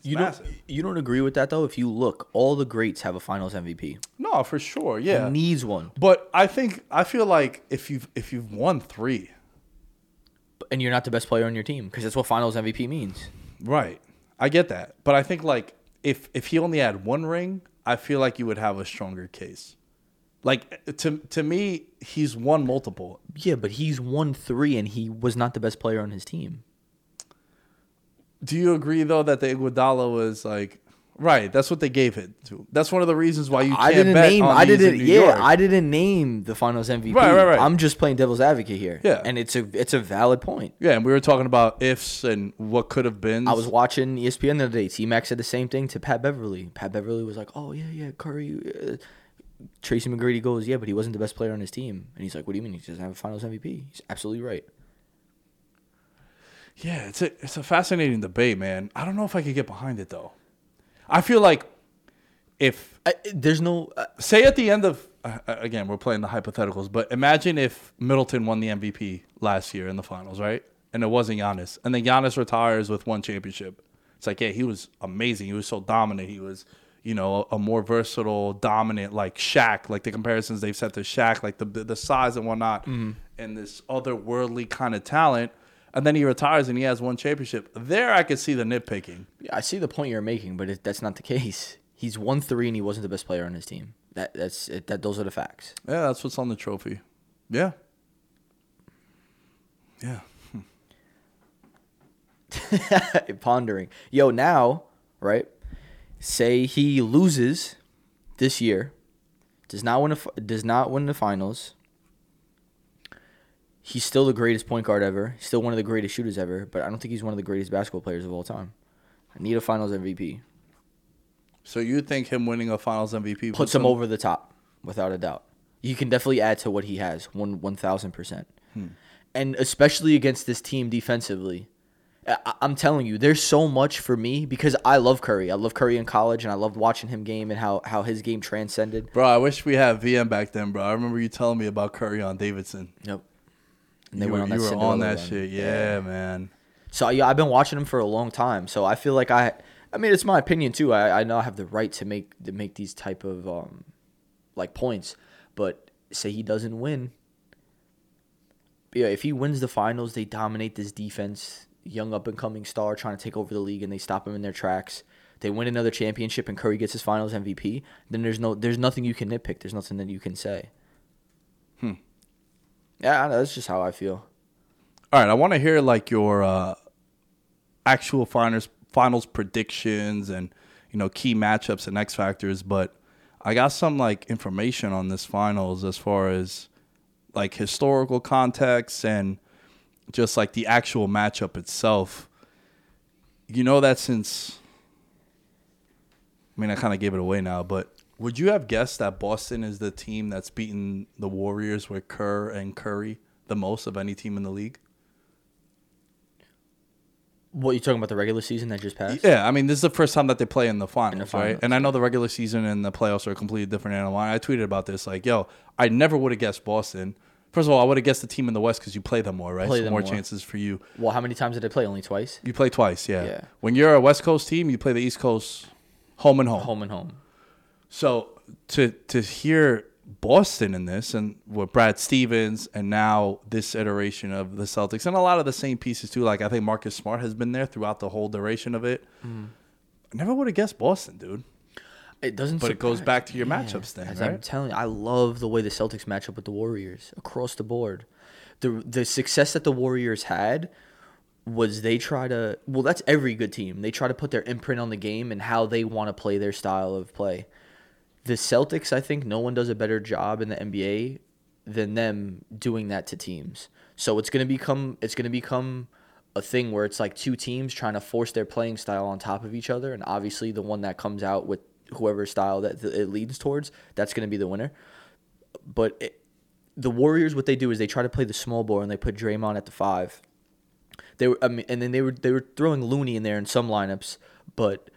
It's massive. You don't agree with that, though? If you look, all the greats have a Finals MVP. No, for sure. Yeah, he needs one. But I feel like if you've won 3, and you're not the best player on your team, because that's what Finals MVP means. Right, I get that, but I think like if he only had 1 ring, I feel like you would have a stronger case. Like, to me, he's won multiple. Yeah, but he's won 3, and he was not the best player on his team. Do you agree, though, that the Iguodala was like... Right, that's what they gave it to. That's one of the reasons why you can't bet on these in New York. I didn't name the Finals MVP. Right. I'm just playing devil's advocate here. Yeah. And it's a valid point. Yeah, and we were talking about ifs and what could have been. I was watching ESPN the other day. T-Mac said the same thing to Pat Beverly. Pat Beverly was like, Curry... Tracy McGrady goes, but he wasn't the best player on his team. And he's like, what do you mean? He doesn't have a Finals MVP. He's absolutely right. Yeah, it's a fascinating debate, man. I don't know if I could get behind it, though. I feel like if... there's no... say at the end of... again, we're playing the hypotheticals, but imagine if Middleton won the MVP last year in the Finals, right? And it wasn't Giannis. And then Giannis retires with 1 championship. It's like, yeah, he was amazing. He was so dominant. He was... you know, a more versatile, dominant, like Shaq, like the comparisons they've set to Shaq, like the size and whatnot, and this otherworldly kind of talent. And then he retires and he has one championship. There I could see the nitpicking. I see the point you're making, but that's not the case. He's won three and he wasn't the best player on his team. Those are the facts. Yeah, that's what's on the trophy. Yeah. Yeah. Pondering. Yo, now, right, say he loses this year, does not win the finals. He's still the greatest point guard ever. He's still one of the greatest shooters ever, but I don't think he's one of the greatest basketball players of all time. I need a finals MVP. So you think him winning a finals MVP puts him over the top, without a doubt. You can definitely add to what he has, 1,000%. And especially against this team defensively. I'm telling you, there's so much for me because I love Curry. I love Curry in college, and I loved watching him game and how his game transcended. Bro, I wish we had VM back then, bro. I remember you telling me about Curry on Davidson. Yep. And they went on that Cinderella. You were on that shit. Yeah, man. So, yeah, I've been watching him for a long time. So, I feel like I mean, it's my opinion, too. I know I have the right to make these type of, like, points. But say he doesn't win. Yeah, if he wins the finals, they dominate this defense. Young up-and-coming star trying to take over the league, and they stop him in their tracks. They win another championship, and Curry gets his finals MVP. Then there's nothing you can nitpick. There's nothing that you can say. Yeah, I know, that's just how I feel. All right, I want to hear, like, your actual finals predictions and, you know, key matchups and X factors, but I got some, like, information on this finals as far as, like, historical context and just like the actual matchup itself. You know that since, I mean, I kind of gave it away now, but would you have guessed that Boston is the team that's beaten the Warriors with Kerr and Curry the most of any team in the league? What, you're talking about the regular season that just passed? Yeah, I mean, this is the first time that they play in the finals, right? And I know the regular season and the playoffs are a completely different animal. I tweeted about this, like, yo, I never would have guessed Boston. First of all, I would have guessed the team in the West because you play them more, right? More chances for you. Well, how many times did they play? Only twice? You play twice, yeah. When you're a West Coast team, you play the East Coast home and home. So to hear Boston in this, and with Brad Stevens and now this iteration of the Celtics, and a lot of the same pieces too. Like, I think Marcus Smart has been there throughout the whole duration of it. I never would have guessed Boston, dude. It doesn't, but it goes back to your matchups thing. As right? I'm telling you, I love the way the Celtics match up with the Warriors across the board. The success that the Warriors had was they try to, well, that's every good team. They try to put their imprint on the game and how they want to play their style of play. The Celtics, I think no one does a better job in the NBA than them doing that to teams. So it's gonna become a thing where it's like two teams trying to force their playing style on top of each other, and obviously the one that comes out with whoever style that it leads towards, that's going to be the winner. But the Warriors, what they do is they try to play the small ball and they put Draymond at the 5. They were throwing Looney in there in some lineups, but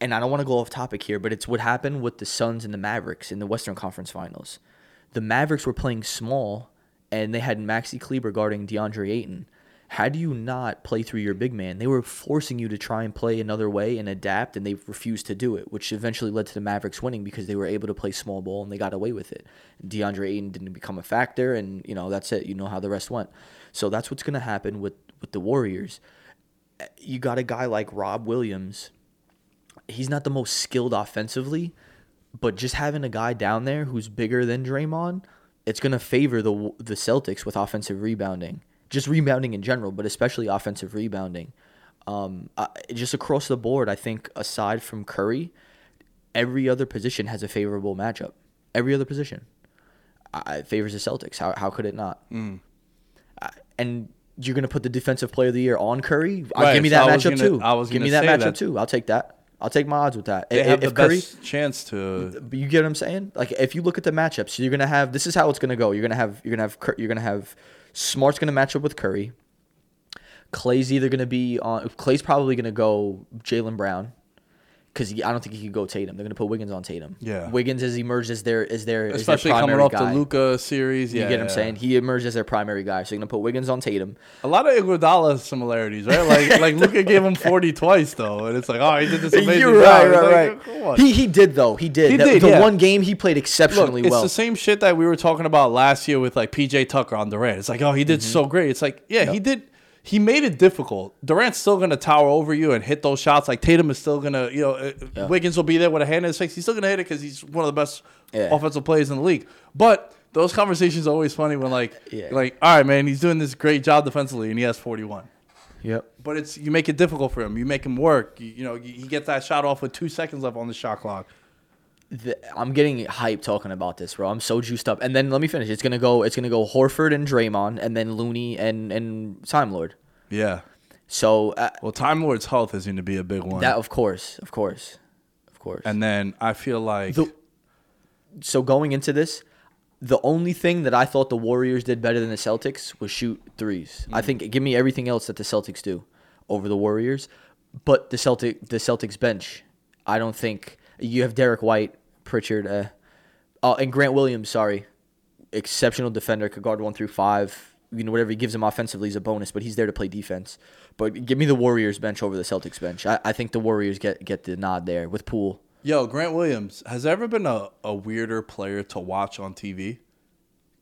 and I don't want to go off topic here, but it's what happened with the Suns and the Mavericks in the Western Conference Finals. The Mavericks were playing small and they had Maxi Kleber guarding DeAndre Ayton. How do you not play through your big man? They were forcing you to try and play another way and adapt, and they refused to do it, which eventually led to the Mavericks winning because they were able to play small ball and they got away with it. DeAndre Ayton didn't become a factor, and, you know, that's it. You know how the rest went. So that's what's going to happen with the Warriors. You got a guy like Rob Williams. He's not the most skilled offensively, but just having a guy down there who's bigger than Draymond, it's going to favor the Celtics with offensive rebounding. Just rebounding in general, but especially offensive rebounding. Just across the board, I think aside from Curry, every other position has a favorable matchup. Every other position favors the Celtics. How could it not? And you're going to put the Defensive Player of the Year on Curry? Right, give me that matchup too. Give me that matchup too. I'll take that. I'll take my odds with that. They have the best chance to. You get what I'm saying? Like, if you look at the matchups, you're going to have. This is how it's going to go. You're going to have Smart's going to match up with Curry. Clay's probably going to go Jaylen Brown. because I don't think he could go Tatum. They're going to put Wiggins on Tatum. Yeah, Wiggins has emerged as their especially as their coming off guy. The Luka series. Yeah, you get what I'm saying? He emerged as their primary guy. So you're going to put Wiggins on Tatum. A lot of Iguodala similarities, right? Like Luka gave him 40 twice though, and it's like, oh, he did this amazing job. Right. He did though. He did. The one game he played exceptionally well. It's the same shit that we were talking about last year with like PJ Tucker on Durant. It's like, oh, he did so great. It's like, yeah, he did. He made it difficult. Durant's still going to tower over you and hit those shots. Like, Tatum is still going to, Wiggins will be there with a hand in his face. He's still going to hit it because he's one of the best offensive players in the league. But those conversations are always funny when, all right, man, he's doing this great job defensively, and he has 41. Yep. But it's you make it difficult for him. You make him work. He gets that shot off with 2 seconds left on the shot clock. I'm getting hype talking about this, bro. I'm so juiced up. And then let me finish. It's gonna go Horford and Draymond, and then Looney and Time Lord. Yeah. So Time Lord's health is going to be a big one. That of course. And then I feel like so going into this, the only thing that I thought the Warriors did better than the Celtics was shoot threes. Mm-hmm. I think give me everything else that the Celtics do over the Warriors, but the Celtics bench, I don't think you have Derek White. Pritchard, and Grant Williams, exceptional defender, could guard 1 through 5. Whatever he gives him offensively is a bonus, but he's there to play defense. But give me the Warriors bench over the Celtics bench. I think the Warriors get the nod there with Poole. Yo, Grant Williams, has there ever been a weirder player to watch on TV?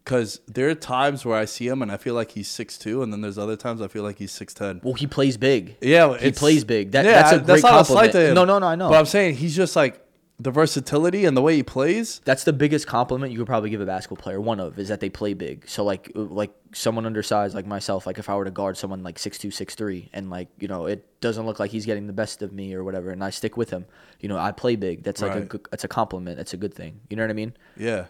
Because there are times where I see him and I feel like he's 6'2", and then there's other times I feel like he's 6'10". Well, he plays big. Yeah, he plays big. That's not a slight to him. No, I know. But I'm saying he's just like, the versatility and the way he plays. That's the biggest compliment you could probably give a basketball player, one of, is that they play big. So, like someone undersized, like myself, like if I were to guard someone like 6'2", 6'3", and it doesn't look like he's getting the best of me or whatever, and I stick with him, I play big. That's like that's a compliment. That's a good thing. You know what I mean? Yeah.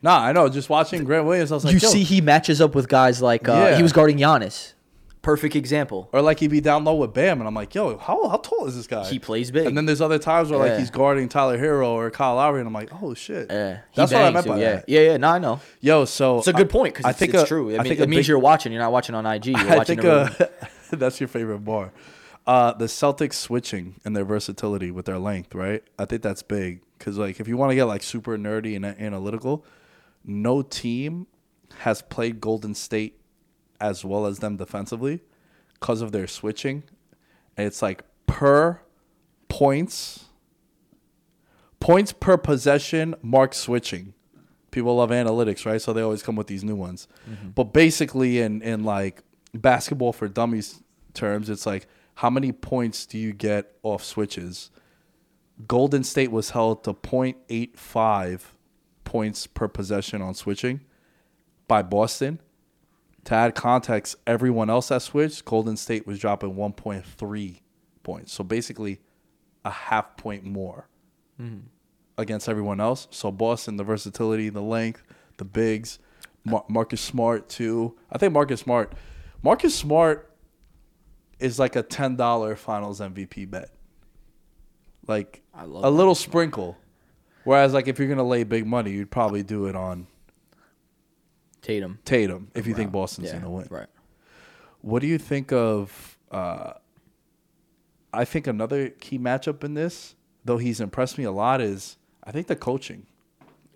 Nah, I know. Just watching Grant Williams, I was like, see he matches up with guys like he was guarding Giannis. Perfect example. Or like he'd be down low with Bam, and I'm like, yo, how tall is this guy? He plays big. And then there's other times where he's guarding Tyler Hero or Kyle Lowry, and I'm like, oh shit. That's what I meant by that. Yeah. No, I know. Yo, so it's a good point because it's true. I mean, it means you're watching. You're not watching on IG. That's your favorite bar. The Celtics switching and their versatility with their length, right? I think that's big because if you want to get super nerdy and analytical, no team has played Golden State as well as them defensively because of their switching. And it's per points per possession, mark switching. People love analytics, right? So they always come with these new ones. Mm-hmm. But basically in basketball for dummies terms, it's how many points do you get off switches? Golden State was held to 0.85 points per possession on switching by Boston. To add context, everyone else that switched, Golden State was dropping 1.3 points. So basically a half point more against everyone else. So Boston, the versatility, the length, the bigs, Marcus Smart too. I think Marcus Smart is a $10 finals MVP bet. I love a little sprinkle. Whereas if you're going to lay big money, you'd probably do it on Tatum, if you think Boston's going to win. Right. What do you think of... I think another key matchup in this, though he's impressed me a lot, is I think the coaching.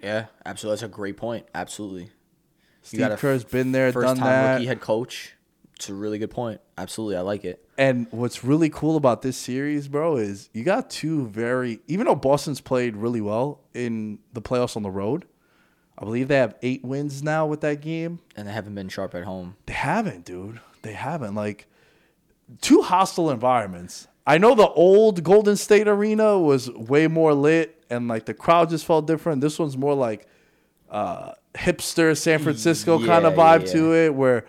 Yeah, absolutely. That's a great point. Absolutely. Steve Kerr's been there, done that. First-time rookie head coach. It's a really good point. Absolutely. I like it. And what's really cool about this series, bro, is you got two very... Even though Boston's played really well in the playoffs on the road, I believe they have 8 wins now with that game. And they haven't been sharp at home. They haven't, dude. They haven't. Two hostile environments. I know the old Golden State Arena was way more lit, and, the crowd just felt different. This one's more hipster San Francisco kind of vibe to it where,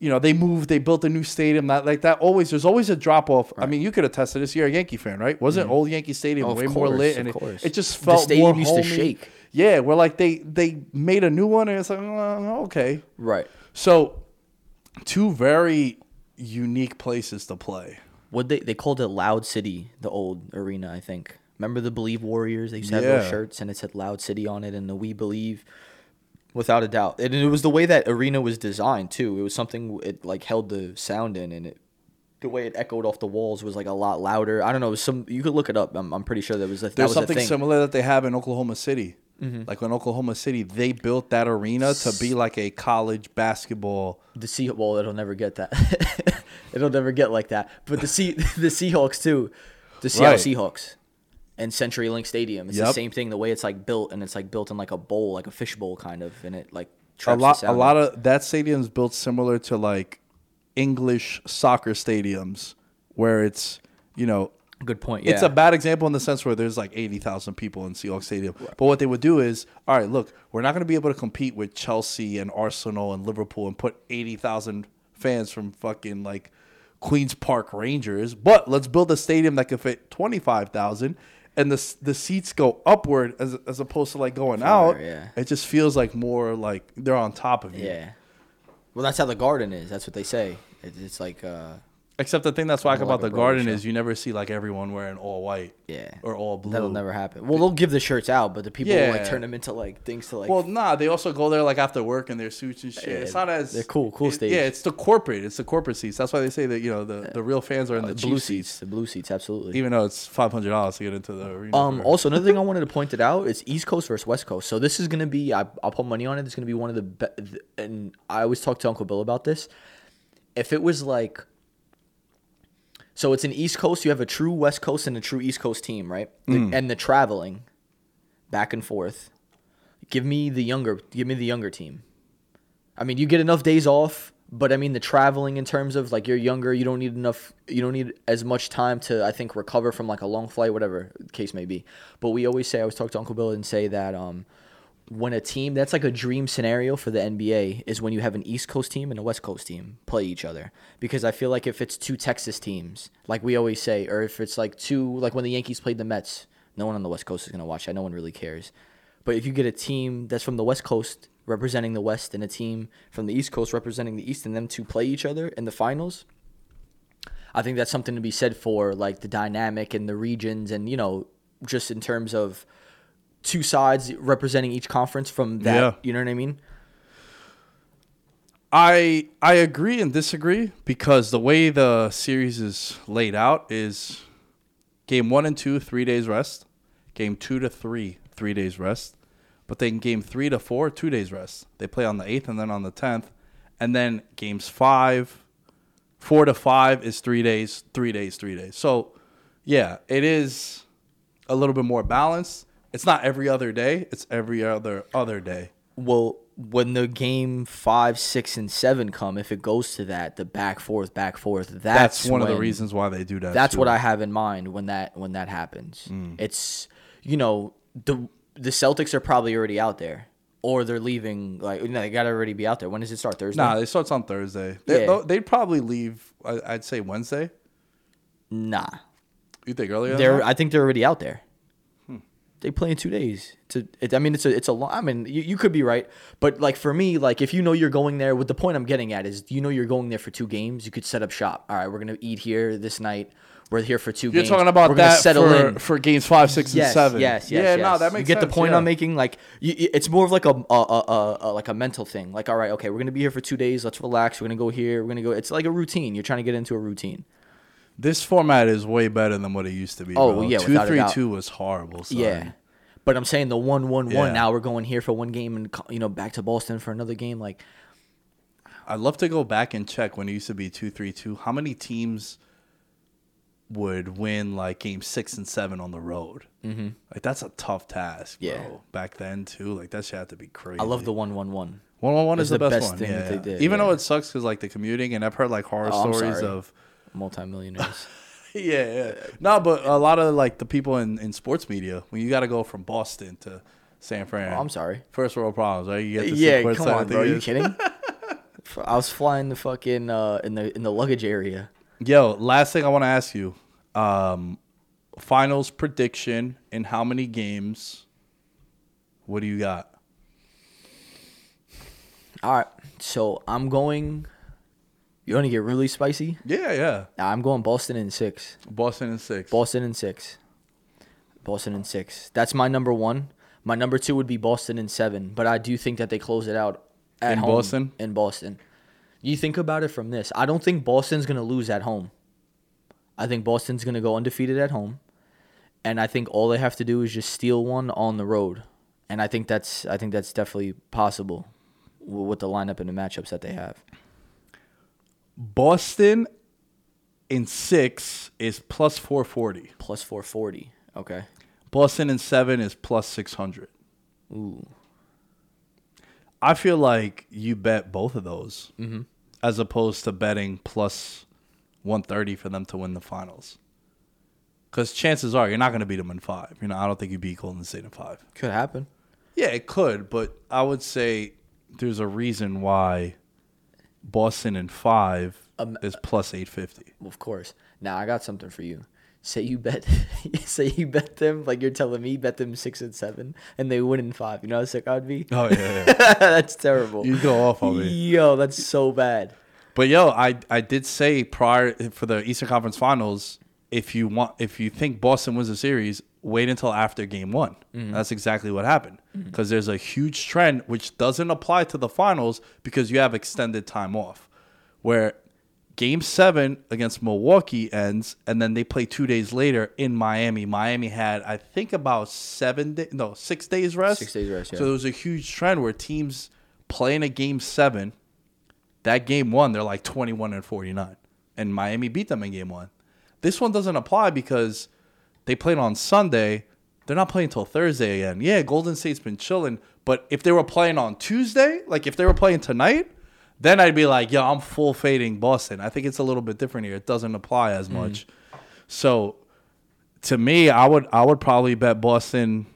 they moved, they built a new stadium. Not like that. There's always a drop-off. Right. I mean, you could attest to this. You're a Yankee fan, right? Wasn't old Yankee Stadium way more lit? And it just felt more homey. The stadium used to shake. Yeah, where they made a new one and it's okay. Right. So two very unique places to play. What they called it Loud City, the old arena, I think. Remember the Believe Warriors? They used to have those shirts and it said Loud City on it and the We Believe, without a doubt. And it was the way that arena was designed too. It was something it held the sound in and it the way it echoed off the walls was like a lot louder. I don't know. You could look it up. I'm pretty sure there's something similar that they have in Oklahoma City. Mm-hmm. Like in Oklahoma City, they built that arena to be like a college basketball. The Seahawks, well, it'll never get that. It'll never get like that. But the Seahawks too, the Seattle Seahawks, and CenturyLink Stadium. It's the same thing. The way it's like built, and it's like built in like a bowl, like a fishbowl kind of, and it like traps the sound. A lot of that stadium's built similar to like English soccer stadiums, where it's, you know. Good point. Yeah. It's a bad example in the sense where there's like 80,000 people in Seahawks Stadium. But what they would do is, all right, look, we're not going to be able to compete with Chelsea and Arsenal and Liverpool and put 80,000 fans from fucking like Queen's Park Rangers. But let's build a stadium that can fit 25,000, and the seats go upward as opposed to like going out. Yeah. It just feels like more like they're on top of you. Yeah. Well, that's how the Garden is. That's what they say. It's like. Except the thing that's whack about the Garden is you never see like everyone wearing all white, or all blue. That'll never happen. Well, they'll give the shirts out, but the people will like turn them into like things to like. Well, nah, they also go there like after work in their suits and shit. Yeah, it's not as they're cool stage. Yeah, it's the corporate seats. That's why they say that the real fans are in the blue seats. The blue seats, absolutely. Even though it's $500 to get into the arena. Also, another thing I wanted to point it out is East Coast versus West Coast. So this is gonna be I'll put money on it. It's gonna be one of the best. And I always talk to Uncle Bill about this. If it was like. So it's an East Coast. You have a true West Coast and a true East Coast team, right? And the traveling back and forth. Give me the younger team. I mean, you get enough days off, but I mean the traveling in terms of like you're younger, you don't need as much time to recover from like a long flight, whatever the case may be. But we always say, I always talk to Uncle Bill and say that when a team that's like a dream scenario for the NBA is when you have an East Coast team and a West Coast team play each other, because I feel like if it's two Texas teams, like we always say, or if it's like two, like when the Yankees played the Mets, no one on the West Coast is going to watch that. No one really cares. But if you get a team that's from the West Coast representing the West and a team from the East Coast representing the East and them two play each other in the finals, I think that's something to be said for like the dynamic and the regions and, you know, just in terms of two sides representing each conference from that, you know what I mean? I agree and disagree, because the way the series is laid out is game 1 and 2, 3 days rest. Game 2 to 3, 3 days rest. But then game 3 to 4, 2 days rest. They play on the 8th and then on the 10th. And then games 4 to 5 is 3 days, 3 days, 3 days. So, yeah, it is a little bit more balanced. It's not every other day. It's every other day. Well, when the game 5, 6, and 7 come, if it goes to that, the back forth. That's one of the reasons why they do that. That's too. What I have in mind when that happens. It's, you know, the Celtics are probably already out there, or they're leaving. Like, you know, they gotta already be out there. When does it start? Thursday. Nah, it starts on Thursday. They'd probably leave. I'd say Wednesday. Nah. You think earlier? I think they're already out there. They play in 2 days. It's a long. I mean, you could be right, but like for me, like if you know you're going there, with the point I'm getting at is, you know, you're going there for 2 games. You could set up shop. All right, we're gonna eat here this night. We're here for 2 games. You're talking about that for games 5, 6, and 7. Yes. Yeah, no, that makes sense. You get the point I'm making. Like, it's more of like a mental thing. Like, all right, okay, we're gonna be here for 2 days. Let's relax. We're gonna go here. We're gonna go. It's like a routine. You're trying to get into a routine. This format is way better than what it used to be. Oh, yeah, 2-3-2 was horrible, son. Yeah, but I'm saying the 1-1-1. Now we're going here for 1 game and, you know, back to Boston for another game. Like, I'd love to go back and check when it used to be 2-3-2. How many teams would win like game 6 and 7 on the road? Mm-hmm. Like, that's a tough task, bro. Yeah. Back then too, like that shit had to be crazy. I love the 1-1-1. 1-1-1 is the best one. Thing that they did, even though it sucks because like the commuting, and I've heard like horror stories of. Multimillionaires. Yeah. No, but a lot of like the people in sports media, when you got to go from Boston to San Fran. Oh, I'm sorry. First world problems, right? You get to come on, bro. Are you kidding? I was flying the fucking in the luggage area. Yo, last thing I want to ask you, finals prediction in how many games? What do you got? All right, so I'm going. You want to get really spicy? Yeah. I'm going Boston in 6. Boston in six. That's my number 1. My number 2 would be Boston in 7, but I do think that they close it out at home. In Boston? You think about it from this. I don't think Boston's going to lose at home. I think Boston's going to go undefeated at home. And I think all they have to do is just steal one on the road. And I think that's definitely possible with the lineup and the matchups that they have. Boston in 6 is plus 440. Plus 440. Okay. Boston in 7 is plus 600. Ooh. I feel like you bet both of those as opposed to betting plus 130 for them to win the finals. Because chances are you're not going to beat them in 5. You know, I don't think you beat Golden State in 5. Could happen. Yeah, it could, but I would say there's a reason why Boston in 5 is plus 850. Of course. Now, I got something for you. Say you bet them, like you're telling me, bet them 6 and 7, and they win in 5. You know how sick I'd be? Oh, yeah. That's terrible. You go off on me. Yo, that's so bad. But, yo, I did say prior for the Eastern Conference Finals, if you think Boston wins the series, wait until after Game 1. Mm-hmm. That's exactly what happened. Because there's a huge trend, which doesn't apply to the finals because you have extended time off, where Game 7 against Milwaukee ends, and then they play 2 days later in Miami. Miami had, I think, about 6 days rest. 6 days rest, yeah. So there was a huge trend where teams playing a Game 7, that Game 1, they're like 21-49. And Miami beat them in Game 1. This one doesn't apply because they played on Sunday. They're not playing until Thursday again. Yeah, Golden State's been chilling. But if they were playing on Tuesday, like if they were playing tonight, then I'd be like, yo, I'm full fading Boston. I think it's a little bit different here. It doesn't apply as much. So, to me, I would probably bet Boston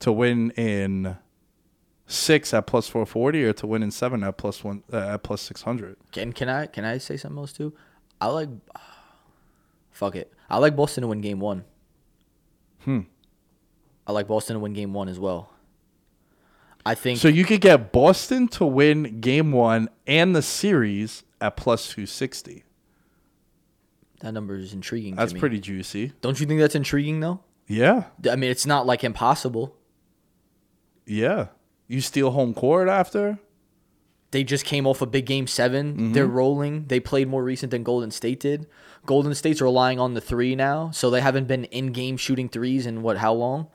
to win in 6 at plus 440 or to win in 7 at plus 600. Can I say something else too? I like Boston to win Game 1. I like Boston to win Game 1 as well. I think so. You could get Boston to win Game 1 and the series at plus 260. That number is intriguing. That's to me. Pretty juicy. Don't you think that's intriguing though? Yeah. I mean, it's not like impossible. Yeah. You steal home court after. They just came off a big Game 7. They're rolling. They played more recent than Golden State did. Golden State's relying on the 3 now, so they haven't been in game shooting 3s in how long?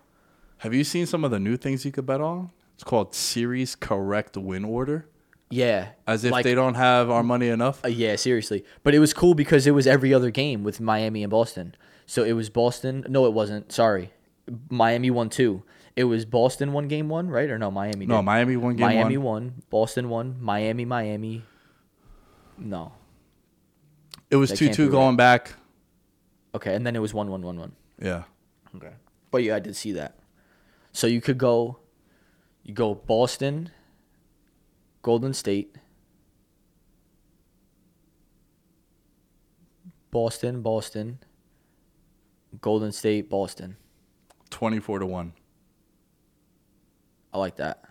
Have you seen some of the new things you could bet on? It's called series correct win order. Yeah. As if they don't have our money enough. Yeah, seriously. But it was cool because it was every other game with Miami and Boston. So it was Boston. No, it wasn't. Sorry. Miami won 2. It was Boston won Game 1, right? Or no, Miami did. No, Miami won Game 1. Miami won. Boston won. Miami. No. It was 2-2 going back. Okay, and then it was 1-1. Yeah. Okay. But yeah, I did see that. So you could go... You go Boston, Golden State, Boston, Golden State, Boston. 24-1. I like that.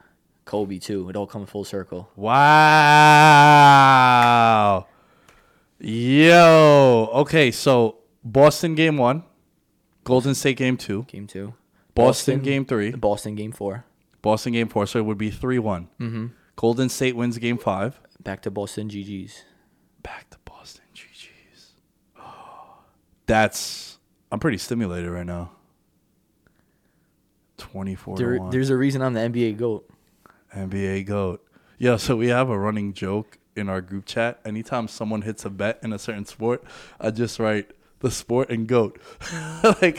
Kobe, too. It all comes full circle. Wow. Yo. Okay, so Boston Game 1, Golden State Game 2. Boston Game 3. Boston Game 4. Boston Game 4, so it would be 3-1. Golden State wins Game 5. Back to Boston GG's. Oh, I'm pretty stimulated right now. 24-1. There's a reason I'm the NBA GOAT. Yeah, so we have a running joke in our group chat. Anytime someone hits a bet in a certain sport, I just write... The sport and GOAT. You're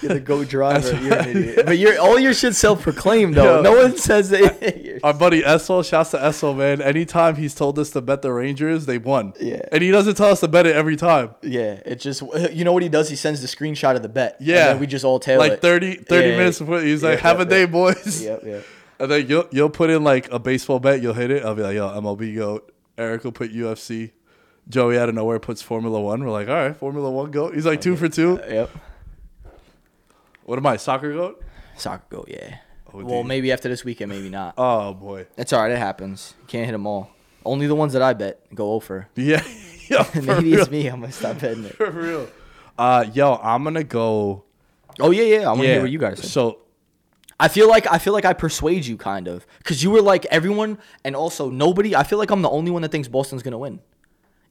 the GOAT driver. You're an idiot. Yeah. But all your shit's self-proclaimed, though. Yo, no one says that. Our buddy Essel, shouts to Essel, man. Anytime he's told us to bet the Rangers, they won. Yeah. And he doesn't tell us to bet it every time. Yeah. It just, you know what he does? He sends the screenshot of the bet. Yeah. And then we just all tail it. 30 minutes before. He's have a day, boys. Yep. And then you'll put in a baseball bet. You'll hit it. I'll be like, yo, MLB GOAT. Eric will put UFC. Joey out of nowhere puts Formula 1. We're like, all right, Formula 1 GOAT. He's like 2 for 2. Yep. What am I, soccer GOAT? Soccer GOAT, yeah. Oh, well, maybe after this weekend, maybe not. Oh, boy. It's all right. It happens. You can't hit them all. Only the ones that I bet go over. Yeah. Maybe real. It's me. I'm going to stop betting it. For real. Yo, I'm going to go. Oh, yeah. I want to hear what you guys think. So. I feel like I persuade you, kind of. Because you were like everyone and also nobody. I feel like I'm the only one that thinks Boston's going to win.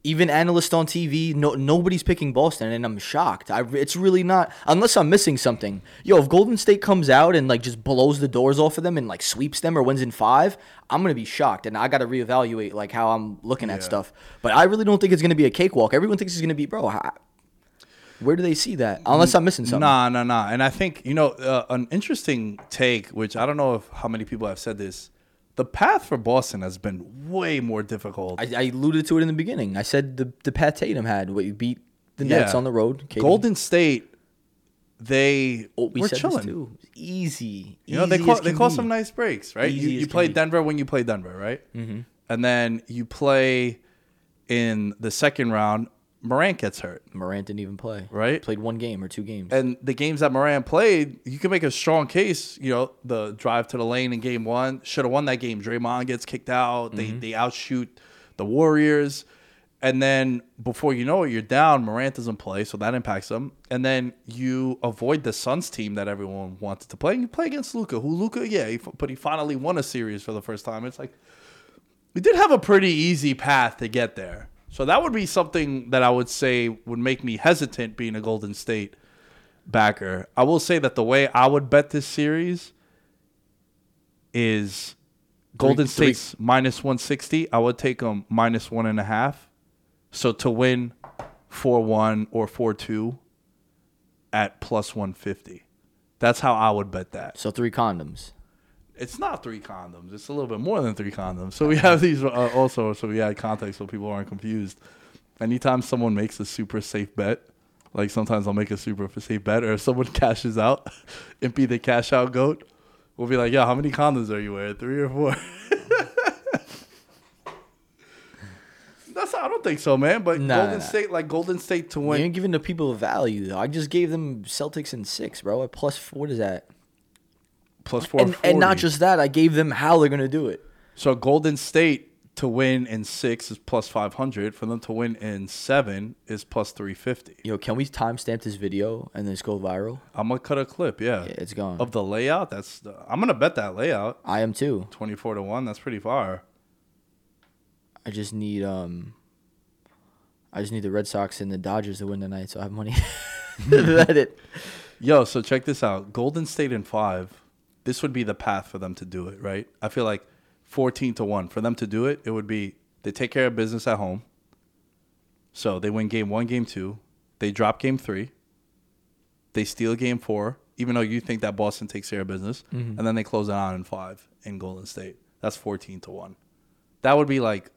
even analysts on TV, nobody's picking Boston, and I'm shocked. It's really not, unless I'm missing something. Yo, if Golden State comes out and, like, just blows the doors off of them and, like, sweeps them or wins in five, I'm going to be shocked, and I got to reevaluate, like, how I'm looking at stuff. But I really don't think it's going to be a cakewalk. Everyone thinks it's going to be, bro, where do they see that? Unless I'm missing something. Nah. And I think, you know, an interesting take, which I don't know if how many people have said this, the path for Boston has been way more difficult. I alluded to it in the beginning. I said the path Tatum had, what you beat the Nets on the road. KD. Golden State, they were chilling. Easy. You know, they call some nice breaks, right? You play Denver when you play Denver, right? Mm-hmm. And then you play in the second round. Morant gets hurt. Morant didn't even play. Right? Played one game or two games. And the games that Morant played, you can make a strong case. You know, the drive to the lane in game one. Should have won that game. Draymond gets kicked out. Mm-hmm. They outshoot the Warriors. And then before you know it, you're down. Morant doesn't play, so that impacts them. And then you avoid the Suns team that everyone wanted to play. And you play against Luka. But he finally won a series for the first time. It's like, we did have a pretty easy path to get there. So that would be something that I would say would make me hesitant being a Golden State backer. I will say that the way I would bet this series is Golden State's minus 160. I would take them minus 1.5. So to win 4-1 or 4-2 at plus 150. That's how I would bet that. So 3 condoms. It's not 3 condoms. It's a little bit more than 3 condoms. So we have these also, so we add context so people aren't confused. Anytime someone makes a super safe bet, like sometimes I'll make a super safe bet, or if someone cashes out, Impey the cash out goat, we'll be like, yo, how many condoms are you wearing? 3 or 4? I don't think so, man. But Golden State, like Golden State to win. You're giving the people value, though. I just gave them Celtics in 6, bro. At plus, what is that? Plus 440. And not just that, I gave them how they're going to do it. So Golden State to win in 6 is plus 500. For them to win in 7 is plus 350. Yo, can we timestamp this video and this go viral? I'm going to cut a clip, yeah. It's gone. Of the layout, I'm going to bet that layout. I am too. 24-1, that's pretty far. I just need the Red Sox and the Dodgers to win tonight, so I have money to bet it. Yo, so check this out. Golden State in 5. This would be the path for them to do it, right? I feel like 14-1. For them to do it, it would be they take care of business at home. So they win game 1, game 2. They drop game 3. They steal game 4, even though you think that Boston takes care of business. Mm-hmm. And then they close it out in 5 in Golden State. That's 14-1. That would be like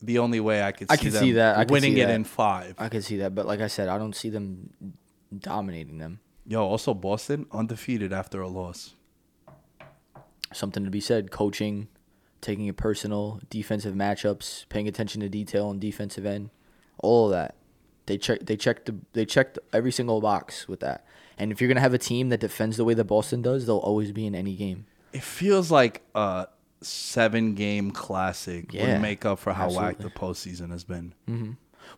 the only way I could see them winning it in 5. I could see that. But like I said, I don't see them dominating them. Yo, also Boston undefeated after a loss. Something to be said. Coaching, taking it personal, defensive matchups, paying attention to detail on defensive end, all of that. They checked every single box with that. And if you're gonna have a team that defends the way that Boston does, they'll always be in any game. It feels like a 7-game classic would make up for how whack the postseason has been. Mm-hmm.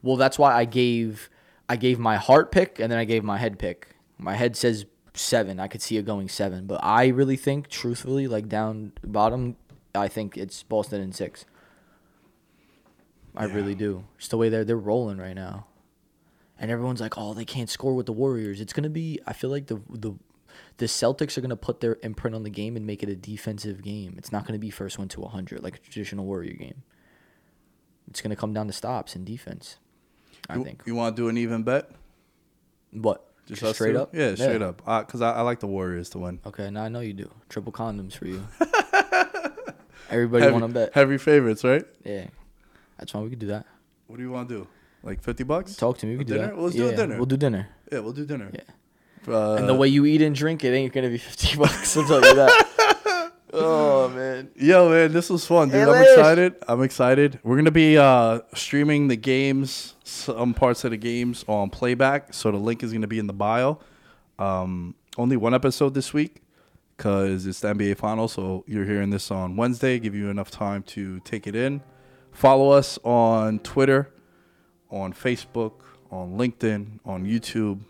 Well, that's why I gave my heart pick and then I gave my head pick. My head says 7. I could see it going 7, but I really think, truthfully, like down bottom, I think it's Boston in 6. I really do. Just the way they're rolling right now, and everyone's like, "Oh, they can't score with the Warriors." It's gonna be. I feel like the Celtics are gonna put their imprint on the game and make it a defensive game. It's not gonna be first one to 100 like a traditional Warrior game. It's gonna come down to stops and defense. I think. You want to do an even bet? What? Just straight up? Yeah, straight up. Because I like the Warriors to win. Okay, now I know you do. Triple condoms for you. Everybody want to bet. Heavy favorites, right? Yeah. That's why we could do that. What do you want to do? Like $50? Talk to me. We could do that. Well, let's do a dinner. We'll do dinner. Yeah, we'll do dinner. Yeah. And the way you eat and drink, it ain't going to be $50. I'll tell you that. Oh, man. Yo, man, this was fun, dude. I'm excited. We're going to be streaming the games, some parts of the games on playback. So the link is going to be in the bio. Only one episode this week because it's the NBA Finals. So you're hearing this on Wednesday. Give you enough time to take it in. Follow us on Twitter, on Facebook, on LinkedIn, on YouTube.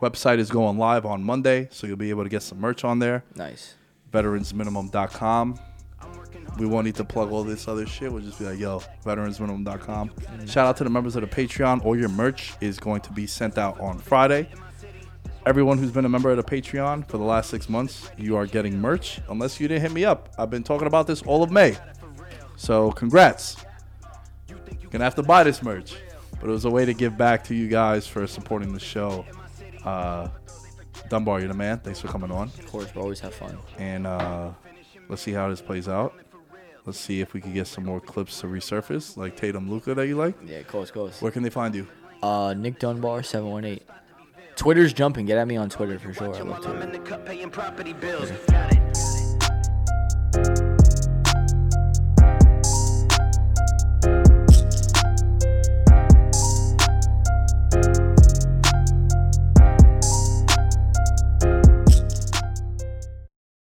Website is going live on Monday. So you'll be able to get some merch on there. Nice. VeteransMinimum.com. we won't need to plug all this other shit. We'll just be like, yo, veteransminimum.com. Shout out to the members of the Patreon. All your merch is going to be sent out on Friday. Everyone who's been a member of the Patreon for the last 6 months, you are getting merch. Unless you didn't hit me up. I've been talking about this all of May. So congrats. You're going to have to buy this merch. But it was a way to give back to you guys for supporting the show. Dunbar, you're the man. Thanks for coming on. Of course, we always have fun. And let's see how this plays out. Let's see if we can get some more clips to resurface, like Tatum, Luka that you like. Yeah, of course. Where can they find you? Nick Dunbar, 718. Twitter's jumping. Get at me on Twitter for sure. I love Twitter. Yeah.